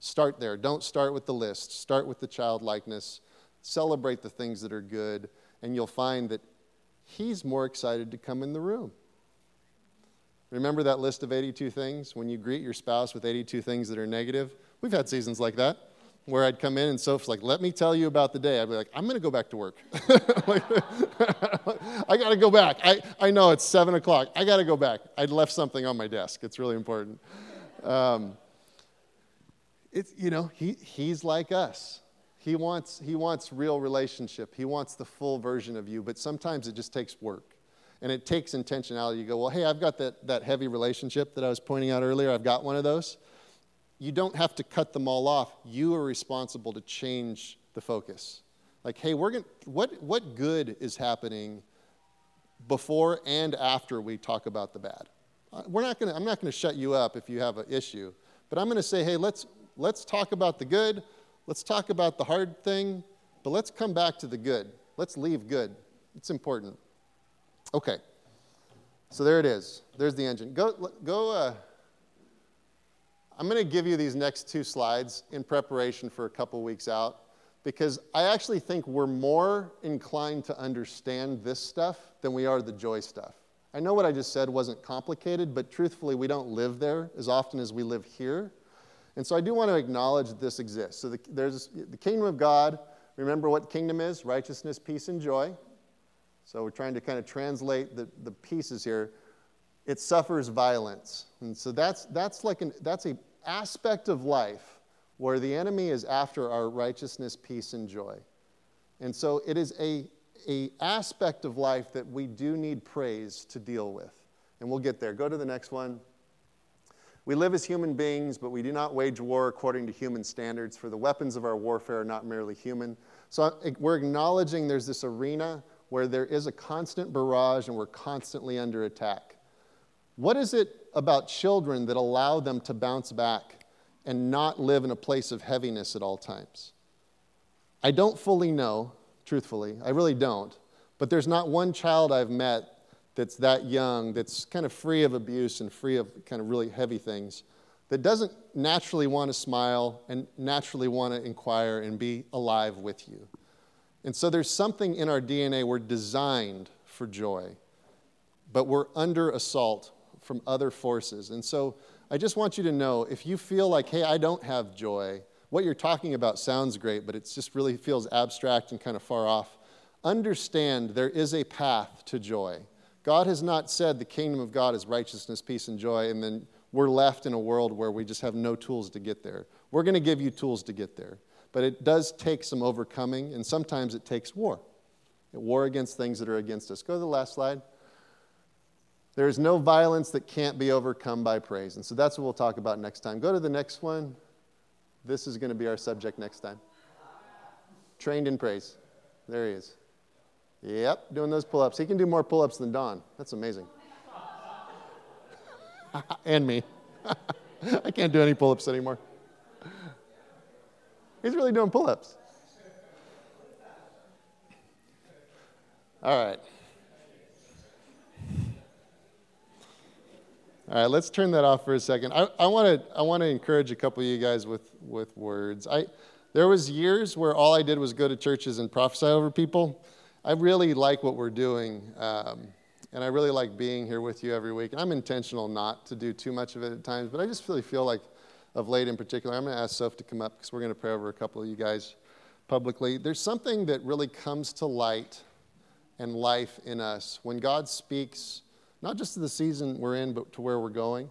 Start there. Don't start with the list. Start with the childlikeness. Celebrate the things that are good, and you'll find that he's more excited to come in the room. Remember that list of eighty-two things? When you greet your spouse with eighty-two things that are negative? We've had seasons like that, where I'd come in and Soph's like, let me tell you about the day. I'd be like, I'm going to go back to work. Like, I got to go back. I, I know it's seven o'clock. I got to go back. I'd left something on my desk. It's really important. Um, it's, you know, he he's like us. He wants he wants real relationship. He wants the full version of you, but sometimes it just takes work. And it takes intentionality. You go, well, hey, I've got that that heavy relationship that I was pointing out earlier. I've got one of those. You don't have to cut them all off. You are responsible to change the focus. Like, hey, we're gonna what what good is happening before and after we talk about the bad? We're not gonna I'm not gonna shut you up if you have an issue, but I'm gonna say, hey, let's let's talk about the good, let's talk about the hard thing, but let's come back to the good. Let's leave good. It's important. Okay. So there it is. There's the engine. Go go uh I'm going to give you these next two slides in preparation for a couple weeks out because I actually think we're more inclined to understand this stuff than we are the joy stuff. I know what I just said wasn't complicated, but truthfully, we don't live there as often as we live here. And so I do want to acknowledge that this exists. So the, there's the kingdom of God. Remember what kingdom is? Righteousness, peace, and joy. So we're trying to kind of translate the, the pieces here. It suffers violence. And so that's that's like an that's a aspect of life where the enemy is after our righteousness, peace, and joy. And so it is a a aspect of life that we do need praise to deal with. And we'll get there. Go to the next one. We live as human beings, but we do not wage war according to human standards, for the weapons of our warfare are not merely human. So we're acknowledging there's this arena where there is a constant barrage and we're constantly under attack. What is it about children that allow them to bounce back and not live in a place of heaviness at all times? I don't fully know, truthfully. I really don't. But there's not one child I've met that's that young, that's kind of free of abuse and free of kind of really heavy things, that doesn't naturally want to smile and naturally want to inquire and be alive with you. And so there's something in our D N A, we're designed for joy, but we're under assault from other forces. And so I just want you to know, if you feel like, hey, I don't have joy, what you're talking about sounds great, but it just really feels abstract and kind of far off, understand there is a path to joy. God has not said the kingdom of God is righteousness, peace, and joy, and then we're left in a world where we just have no tools to get there. We're going to give you tools to get there. But it does take some overcoming, and sometimes it takes war. It war against things that are against us. Go to the last slide. There is no violence that can't be overcome by praise. And so that's what we'll talk about next time. Go to the next one. This is going to be our subject next time. Trained in praise. There he is. Yep, doing those pull-ups. He can do more pull-ups than Don. That's amazing. And me. I can't do any pull-ups anymore. He's really doing pull-ups. All right. All right, let's turn that off for a second. I, I want to I want to encourage a couple of you guys with, with words. I there was years where all I did was go to churches and prophesy over people. I really like what we're doing, um, and I really like being here with you every week. And I'm intentional not to do too much of it at times, but I just really feel like of late in particular, I'm going to ask Soph to come up because we're going to pray over a couple of you guys publicly. There's something that really comes to light and life in us when God speaks, not just to the season we're in, but to where we're going,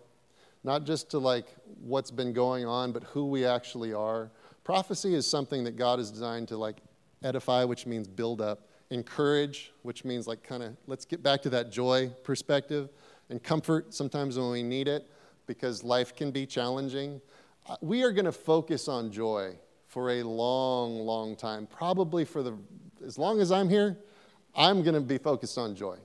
not just to like what's been going on, but who we actually are. Prophecy is something that God is designed to like edify, which means build up. Encourage, which means like kind of let's get back to that joy perspective, and comfort sometimes when we need it because life can be challenging. We are going to focus on joy for a long, long time. Probably for the as long as I'm here, I'm going to be focused on joy.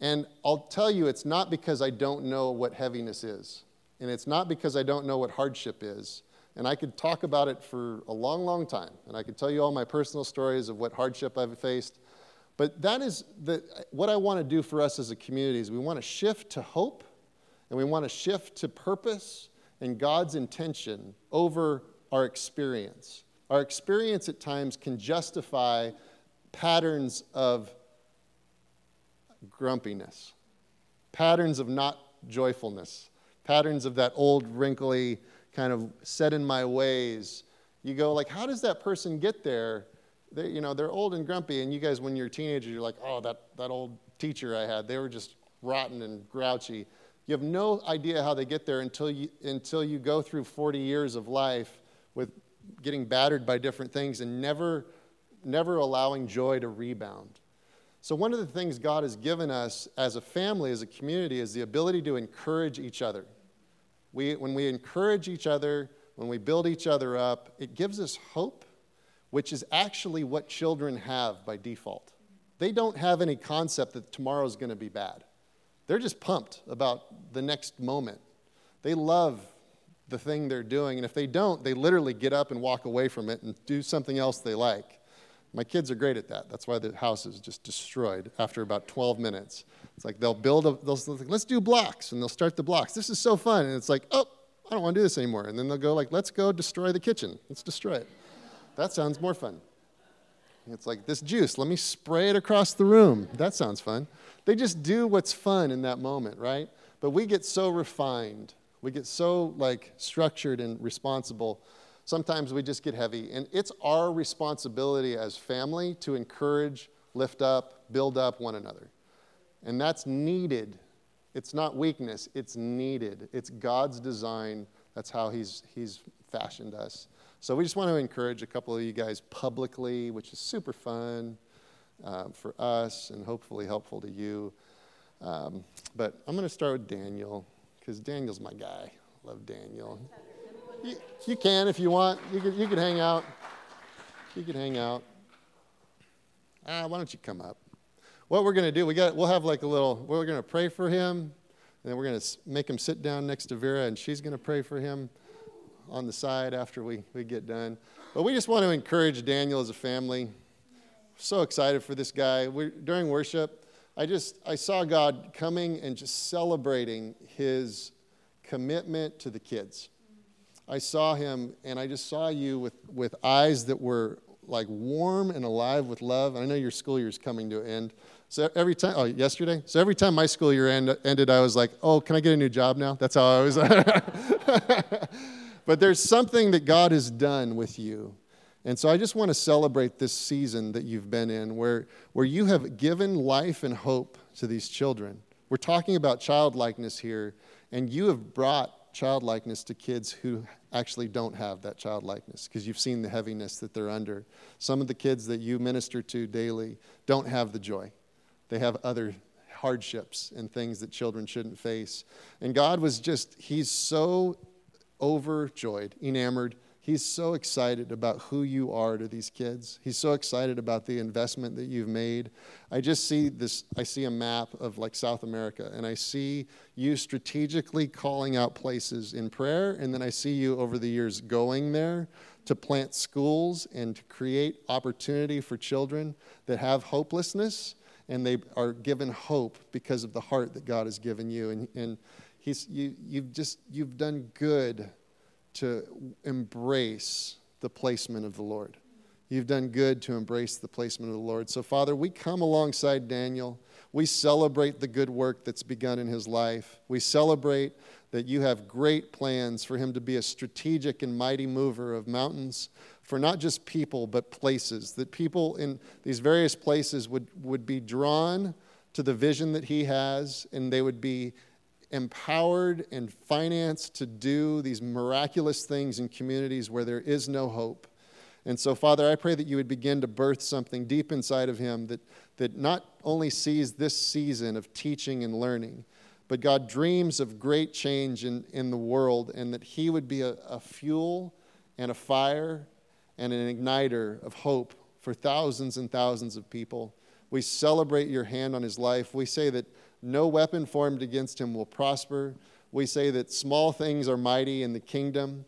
And I'll tell you, it's not because I don't know what heaviness is, and it's not because I don't know what hardship is. And I could talk about it for a long, long time. And I could tell you all my personal stories of what hardship I've faced. But that is the, what I want to do for us as a community is we want to shift to hope, and we want to shift to purpose and God's intention over our experience. Our experience at times can justify patterns of grumpiness, patterns of not joyfulness, patterns of that old wrinkly kind of set in my ways. You go like, how does that person get there? They, you know, they're old and grumpy. And you guys, when you're teenagers, you're like, oh, that, that old teacher I had, they were just rotten and grouchy. You have no idea how they get there until you until you go through forty years of life with getting battered by different things and never never allowing joy to rebound. So one of the things God has given us as a family, as a community, is the ability to encourage each other. We, when we encourage each other, when we build each other up, it gives us hope, which is actually what children have by default. They don't have any concept that tomorrow's going to be bad. They're just pumped about the next moment. They love the thing they're doing, and if they don't, they literally get up and walk away from it and do something else they like. My kids are great at that. That's why the house is just destroyed after about twelve minutes. It's like they'll build a, they'll say, let's do blocks, and they'll start the blocks. This is so fun. And it's like, oh, I don't want to do this anymore. And then they'll go like, let's go destroy the kitchen. Let's destroy it. That sounds more fun. And it's like, this juice, let me spray it across the room. That sounds fun. They just do what's fun in that moment, right? But we get so refined. We get so like structured and responsible. Sometimes we just get heavy. And it's our responsibility as family to encourage, lift up, build up one another. And that's needed. It's not weakness. It's needed. It's God's design. That's how he's he's fashioned us. So we just want to encourage a couple of you guys publicly, which is super fun um, for us and hopefully helpful to you. Um, but I'm going to start with Daniel because Daniel's my guy. I love Daniel. You, you can if you want. You could you could hang out. You could hang out. Ah, why don't you come up? What we're going to do, we got, we'll have like a little, we're going to pray for him, and then we're going to make him sit down next to Vera, and she's going to pray for him on the side after we, we get done. But we just want to encourage Daniel as a family. so excited for this guy. We, during worship, I just, I saw God coming and just celebrating his commitment to the kids. I saw him, and I just saw you with, with eyes that were like warm and alive with love. And I know your school year is coming to an end. So every time, oh, yesterday? So every time my school year end, ended, I was like, oh, can I get a new job now? That's how I was. But there's something that God has done with you. And so I just want to celebrate this season that you've been in where, where you have given life and hope to these children. We're talking about childlikeness here, and you have brought childlikeness to kids who actually don't have that childlikeness because you've seen the heaviness that they're under. Some of the kids that you minister to daily don't have the joy. They have other hardships and things that children shouldn't face. And God was just, he's so overjoyed, enamored. He's so excited about who you are to these kids. He's so excited about the investment that you've made. I just see this, I see a map of like South America, and I see you strategically calling out places in prayer, and then I see you over the years going there to plant schools and to create opportunity for children that have hopelessness, and they are given hope because of the heart that God has given you. And, and he's, you, you've just, you've done good to embrace the placement of the Lord. You've done good to embrace the placement of the Lord. So, Father, we come alongside Daniel. We celebrate the good work that's begun in his life. We celebrate that you have great plans for him to be a strategic and mighty mover of mountains, for not just people, but places, that people in these various places would, would be drawn to the vision that he has, and they would be empowered and financed to do these miraculous things in communities where there is no hope. And so, Father, I pray that you would begin to birth something deep inside of him that, that not only sees this season of teaching and learning, but God dreams of great change in, in the world, and that he would be a, a fuel and a fire and an igniter of hope for thousands and thousands of people. We celebrate your hand on his life. We say that no weapon formed against him will prosper. We say that small things are mighty in the kingdom.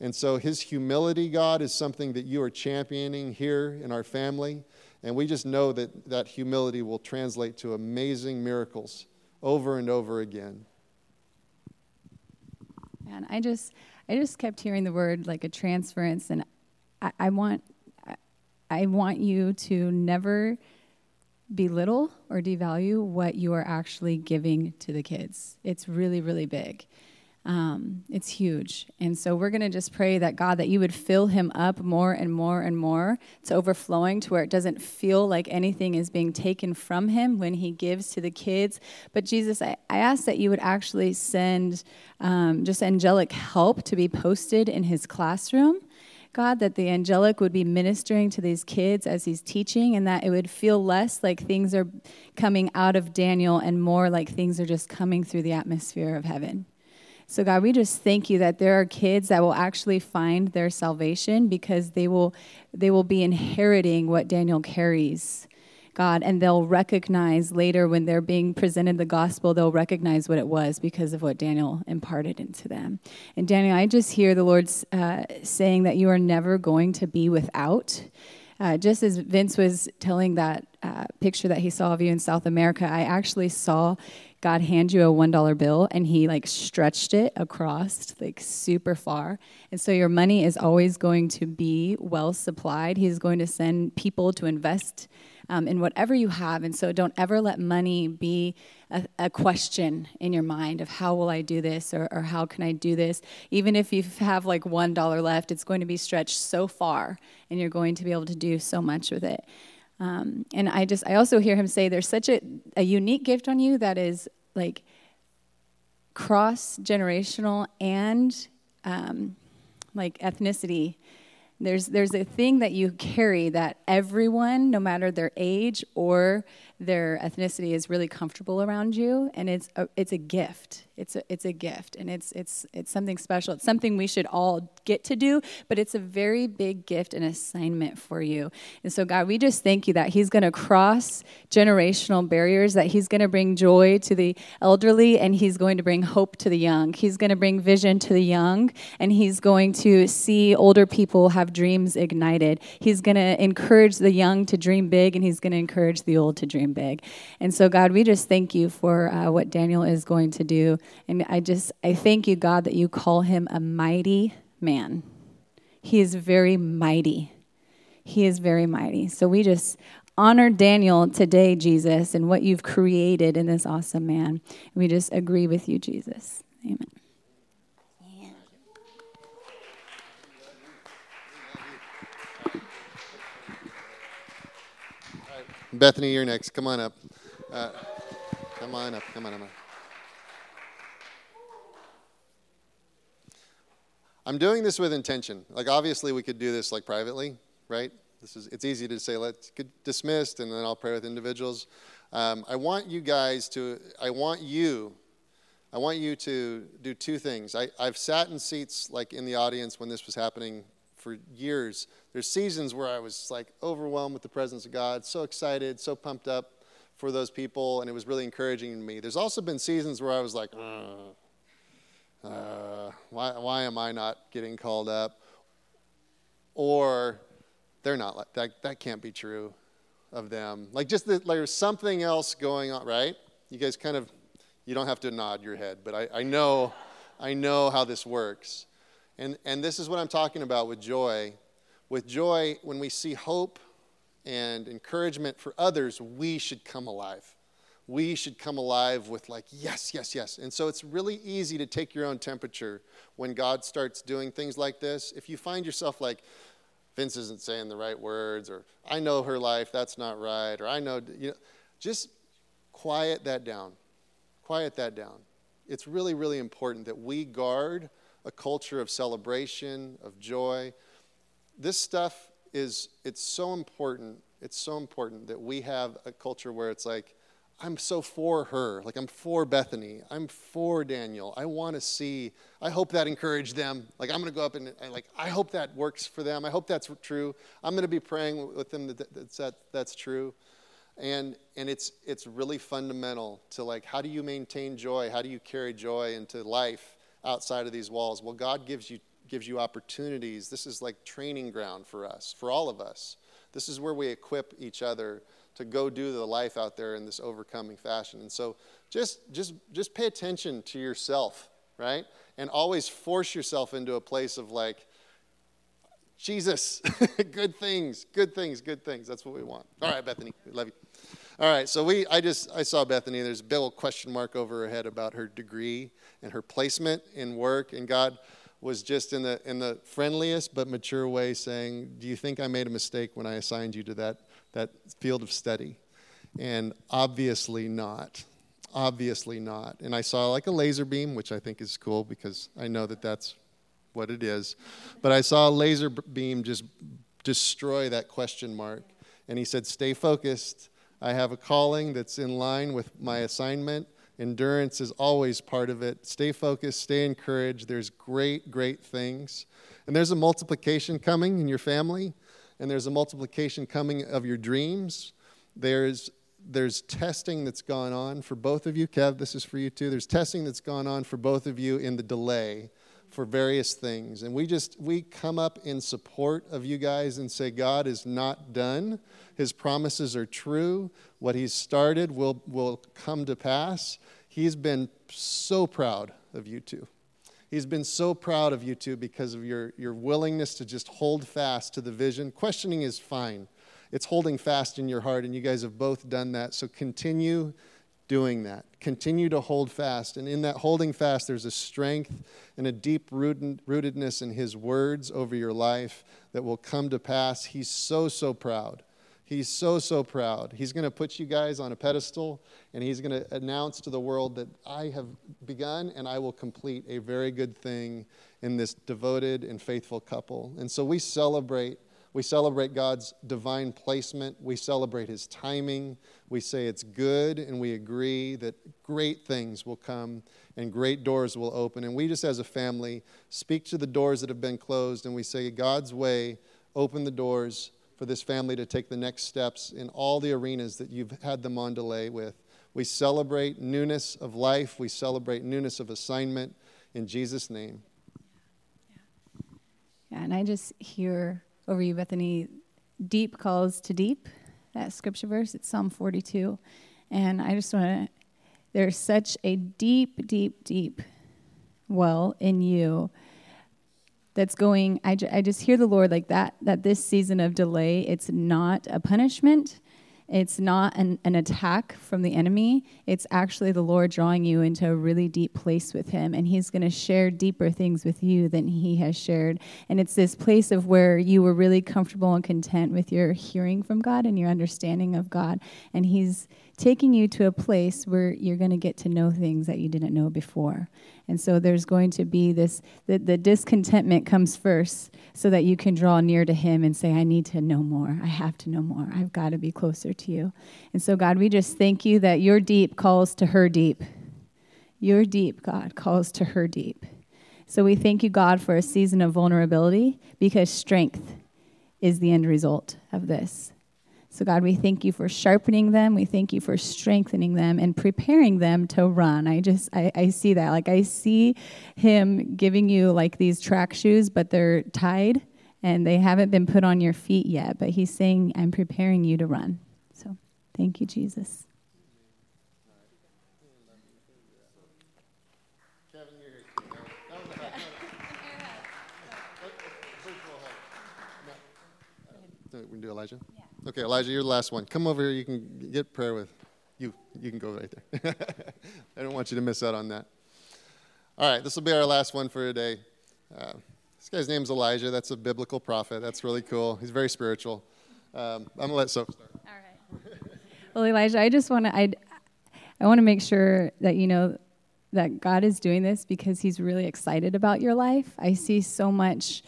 And so his humility, God, is something that you are championing here in our family. And we just know that that humility will translate to amazing miracles over and over again. Man, I just I just kept hearing the word like a transference. And I, I want I want you to never belittle or devalue what you are actually giving to the kids. It's really, really big. Um, it's huge. And so we're going to just pray that, God, that you would fill him up more and more and more to overflowing, to where it doesn't feel like anything is being taken from him when he gives to the kids. But Jesus, I, I ask that you would actually send um, just angelic help to be posted in his classroom, God, that the angelic would be ministering to these kids as he's teaching, and that it would feel less like things are coming out of Daniel and more like things are just coming through the atmosphere of heaven. So, God, we just thank you that there are kids that will actually find their salvation because they will they will be inheriting what Daniel carries, God, and they'll recognize later when they're being presented the gospel, they'll recognize what it was because of what Daniel imparted into them. And Daniel, I just hear the Lord's uh, saying that you are never going to be without. Uh, just as Vince was telling that uh, picture that he saw of you in South America, I actually saw God hand you a one dollar bill, and he like stretched it across like super far. And so your money is always going to be well supplied. He's going to send people to invest Um, in whatever you have. And so don't ever let money be a, a question in your mind of how will I do this, or, or how can I do this. Even if you have like one dollar left, it's going to be stretched so far, and you're going to be able to do so much with it. Um, and I just, I also hear him say there's such a, a unique gift on you that is like cross-generational and um, like ethnicity. There's there's a thing that you carry that everyone, no matter their age or their ethnicity, is really comfortable around you, and it's a, it's a gift. It's a, it's a gift, and it's it's it's something special. It's something we should all get to do, but it's a very big gift and assignment for you. And so, God, we just thank you that he's going to cross generational barriers, that he's going to bring joy to the elderly, and he's going to bring hope to the young. He's going to bring vision to the young, and he's going to see older people have have dreams ignited. He's going to encourage the young to dream big, and he's going to encourage the old to dream big. And so, God, we just thank you for uh, what Daniel is going to do. And I just, I thank you, God, that you call him a mighty man. He is very mighty. He is very mighty. So we just honor Daniel today, Jesus, and what you've created in this awesome man. We just agree with you, Jesus. Amen. Yeah. Bethany, you're next. Come on up. Uh, come on up. Come on up. I'm doing this with intention. Like, obviously, we could do this, like, privately, right? This is, it's easy to say, let's get dismissed, and then I'll pray with individuals. Um, I want you guys to, I want you, I want you to do two things. I, I've sat in seats, like, in the audience when this was happening for years. There's seasons where I was, like, overwhelmed with the presence of God, so excited, so pumped up for those people, and it was really encouraging to me. There's also been seasons where I was like, ugh. Uh, why why am I not getting called up? Or they're not, like that that can't be true of them. Like, just that, like, there's something else going on, right? You guys kind of, you don't have to nod your head, but I, I know I know how this works. And and this is what I'm talking about with joy. With joy, when we see hope and encouragement for others, we should come alive. We should come alive with, like, yes, yes, yes. And so it's really easy to take your own temperature when God starts doing things like this. If you find yourself like, Vince isn't saying the right words, or I know her life, that's not right, or I know, you know, just quiet that down. Quiet that down. It's really, really important that we guard a culture of celebration, of joy. This stuff is, it's so important. It's so important that we have a culture where it's like, I'm so for her. Like, I'm for Bethany. I'm for Daniel. I want to see. I hope that encouraged them. Like, I'm going to go up and, and, like, I hope that works for them. I hope that's true. I'm going to be praying with them that that's, that, that's true. And and it's it's really fundamental to, like, how do you maintain joy? How do you carry joy into life outside of these walls? Well, God gives you gives you opportunities. This is like training ground for us, for all of us. This is where we equip each other to go do the life out there in this overcoming fashion. And so just just just pay attention to yourself, right? And always force yourself into a place of, like, Jesus, good things, good things, good things. That's what we want. All right, Bethany, we love you. All right, so we I just I saw Bethany. There's a big old question mark over her head about her degree and her placement in work. And God was just in the in the friendliest but mature way saying, do you think I made a mistake when I assigned you to that that field of study? And obviously not, obviously not. And I saw, like, a laser beam, which I think is cool because I know that that's what it is. But I saw a laser beam just destroy that question mark. And he said, stay focused. I have a calling that's in line with my assignment. Endurance is always part of it. Stay focused, stay encouraged. There's great, great things. And there's a multiplication coming in your family. And there's a multiplication coming of your dreams. There's there's testing that's gone on for both of you. Kev, this is for you too. There's testing that's gone on for both of you in the delay for various things. And we just, we come up in support of you guys and say, God is not done. His promises are true. What he's started will, will come to pass. He's been so proud of you two. He's been so proud of you two because of your, your willingness to just hold fast to the vision. Questioning is fine. It's holding fast in your heart, and you guys have both done that. So continue doing that. Continue to hold fast. And in that holding fast, there's a strength and a deep rooted, rootedness in his words over your life that will come to pass. He's so, so proud. He's so, so proud. He's going to put you guys on a pedestal, and he's going to announce to the world that I have begun and I will complete a very good thing in this devoted and faithful couple. And so we celebrate. We celebrate God's divine placement. We celebrate his timing. We say it's good, and we agree that great things will come and great doors will open. And we just, as a family, speak to the doors that have been closed, and we say God's way, open the doors for this family to take the next steps in all the arenas that you've had them on delay with. We celebrate newness of life. We celebrate newness of assignment in Jesus' name. Yeah. Yeah, and I just hear over you, Bethany, deep calls to deep, that scripture verse. It's Psalm forty-two. And I just want to, there's such a deep, deep, deep well in you that's going, I, ju- I just hear the Lord like that, that this season of delay, it's not a punishment. It's not an, an attack from the enemy. It's actually the Lord drawing you into a really deep place with him, and he's going to share deeper things with you than he has shared. And it's this place of where you were really comfortable and content with your hearing from God and your understanding of God, and he's taking you to a place where you're going to get to know things that you didn't know before. And so there's going to be this, the, the discontentment comes first so that you can draw near to him and say, I need to know more. I have to know more. I've got to be closer to you. And so, God, we just thank you that your deep calls to her deep. Your deep, God, calls to her deep. So we thank you, God, for a season of vulnerability, because strength is the end result of this. So, God, we thank you for sharpening them. We thank you for strengthening them and preparing them to run. I just, I, I see that. Like, I see him giving you, like, these track shoes, but they're tied, and they haven't been put on your feet yet. But he's saying, I'm preparing you to run. So, thank you, Jesus. We can do Elijah? Yeah. Okay, Elijah, you're the last one. Come over here. You can get prayer with you. You can go right there. I don't want you to miss out on that. All right, this will be our last one for today. Uh, this guy's name's Elijah. That's a biblical prophet. That's really cool. He's very spiritual. Um, I'm going to let Sophie start. All right. Well, Elijah, I just want to I I want to make sure that you know that God is doing this because he's really excited about your life. I see so much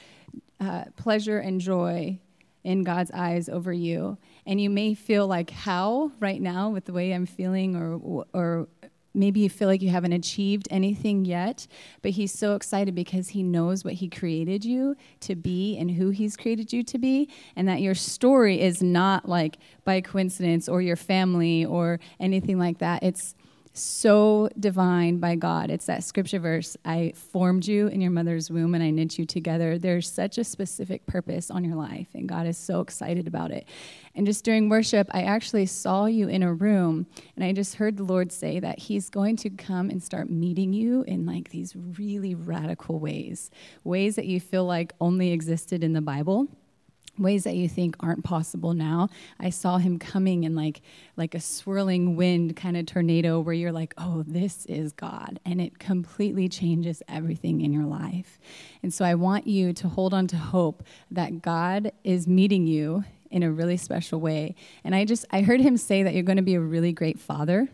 uh, pleasure and joy in God's eyes over you. And you may feel like, how, right now, with the way I'm feeling, or or maybe you feel like you haven't achieved anything yet, but he's so excited because he knows what he created you to be and who he's created you to be, and that your story is not like by coincidence or your family or anything like that. It's so divine by God. It's that scripture verse, I formed you in your mother's womb and I knit you together. There's such a specific purpose on your life, and God is so excited about it. And just during worship, I actually saw you in a room, and I just heard the Lord say that he's going to come and start meeting you in like these really radical ways, ways that you feel like only existed in the Bible, ways that you think aren't possible now. I saw him coming in like like a swirling wind kind of tornado where you're like, oh, this is God. And it completely changes everything in your life. And so I want you to hold on to hope that God is meeting you in a really special way. And I just, I heard him say that you're going to be a really great father.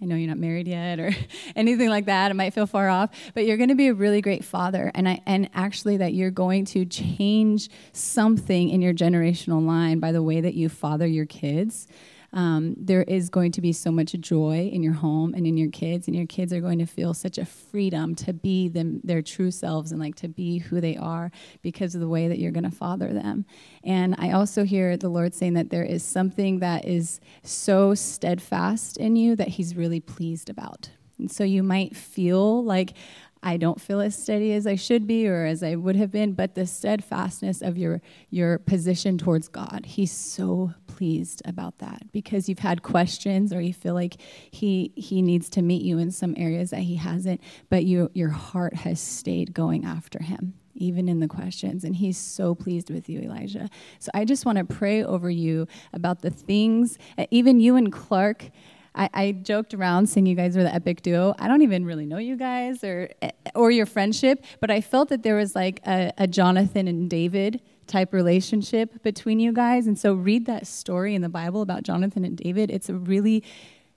I know you're not married yet or anything like that. It might feel far off, but you're going to be a really great father. And I, and actually that you're going to change something in your generational line by the way that you father your kids. Um, there is going to be so much joy in your home and in your kids, and your kids are going to feel such a freedom to be them, their true selves, and like to be who they are because of the way that you're going to father them. And I also hear the Lord saying that there is something that is so steadfast in you that he's really pleased about. And so you might feel like, I don't feel as steady as I should be or as I would have been, but the steadfastness of your your position towards God, he's so pleased about that because you've had questions or you feel like he he needs to meet you in some areas that he hasn't, but you, your heart has stayed going after him, even in the questions, and he's so pleased with you, Elijah. So I just want to pray over you about the things, even you and Clark. I, I joked around saying you guys were the epic duo. I don't even really know you guys or or your friendship, but I felt that there was like a, a Jonathan and David type relationship between you guys. And so read that story in the Bible about Jonathan and David. It's a really,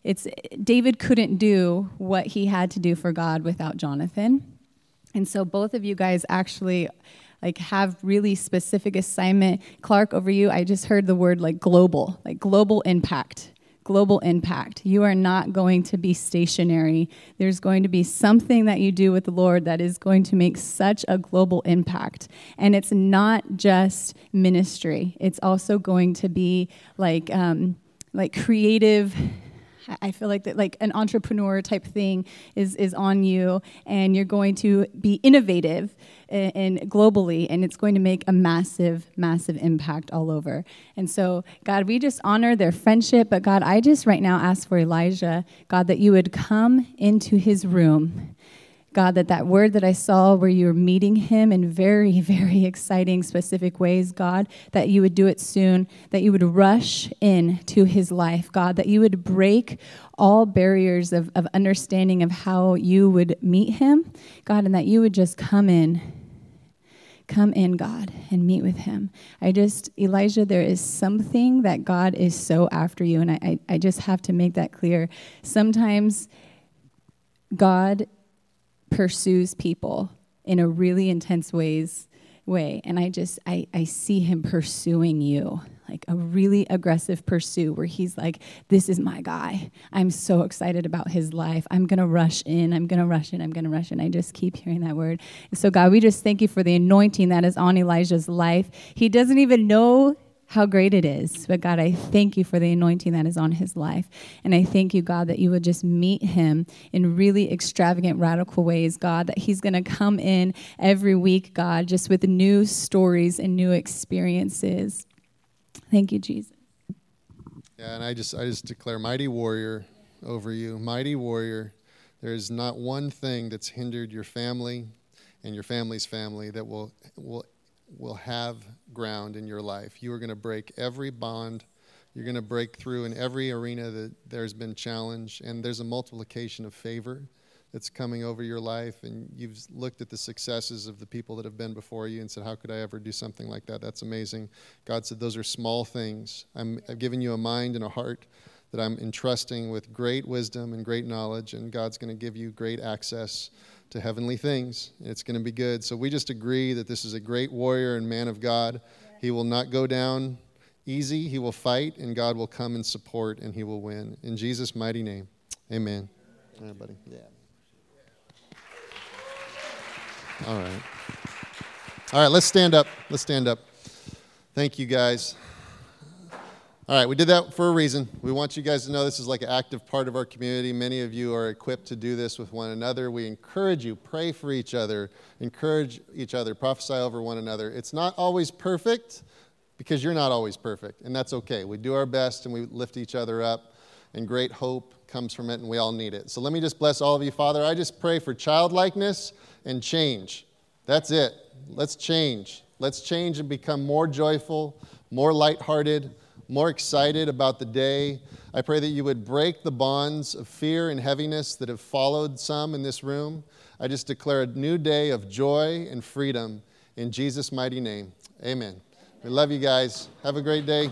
it's David couldn't do what he had to do for God without Jonathan. And so both of you guys actually like have really specific assignment. Clark, over you, I just heard the word like global, like global impact. Global impact. You are not going to be stationary. There's going to be something that you do with the Lord that is going to make such a global impact. And it's not just ministry. It's also going to be like um, like creative I feel like that, like an entrepreneur type thing is, is on you, and you're going to be innovative and, and globally, and it's going to make a massive, massive impact all over. And so, God, we just honor their friendship, but God, I just right now ask for Elijah, God, that you would come into his room. God, that that word that I saw where you were meeting him in very, very exciting, specific ways, God, that you would do it soon, that you would rush in to his life, God, that you would break all barriers of, of understanding of how you would meet him, God, and that you would just come in, come in, God, and meet with him. I just, Elijah, there is something that God is so after you, and I, I, I just have to make that clear. Sometimes God pursues people in a really intense ways way. And I just, I, I see him pursuing you, like a really aggressive pursuit where he's like, this is my guy. I'm so excited about his life. I'm going to rush in. I'm going to rush in. I'm going to rush in. I just keep hearing that word. And so God, we just thank you for the anointing that is on Elijah's life. He doesn't even know how great it is. But God, I thank you for the anointing that is on his life. And I thank you, God, that you would just meet him in really extravagant, radical ways, God, that he's going to come in every week, God, just with new stories and new experiences. Thank you, Jesus. Yeah, and I just I just declare mighty warrior over you, mighty warrior. There is not one thing that's hindered your family and your family's family that will will will have ground in your life. You are going to break every bond. You're going to break through in every arena that there's been challenge, and there's a multiplication of favor that's coming over your life, and you've looked at the successes of the people that have been before you and said, how could I ever do something like that? That's amazing. God said, those are small things. I'm, I've given you a mind and a heart that I'm entrusting with great wisdom and great knowledge, and God's going to give you great access to heavenly things. It's going to be good. So we just agree that this is a great warrior and man of God. He will not go down easy. He will fight, and God will come and support, and he will win. In Jesus' mighty name, amen. All right, buddy. Yeah. All right. All right, let's stand up. Let's stand up. Thank you, guys. All right, we did that for a reason. We want you guys to know this is like an active part of our community. Many of you are equipped to do this with one another. We encourage you, pray for each other, encourage each other, prophesy over one another. It's not always perfect because you're not always perfect, and that's okay. We do our best, and we lift each other up, and great hope comes from it, and we all need it. So let me just bless all of you. Father, I just pray for childlikeness and change. That's it. Let's change. Let's change and become more joyful, more lighthearted, more excited about the day. I pray that you would break the bonds of fear and heaviness that have followed some in this room. I just declare a new day of joy and freedom in Jesus' mighty name. Amen. We love you guys. Have a great day.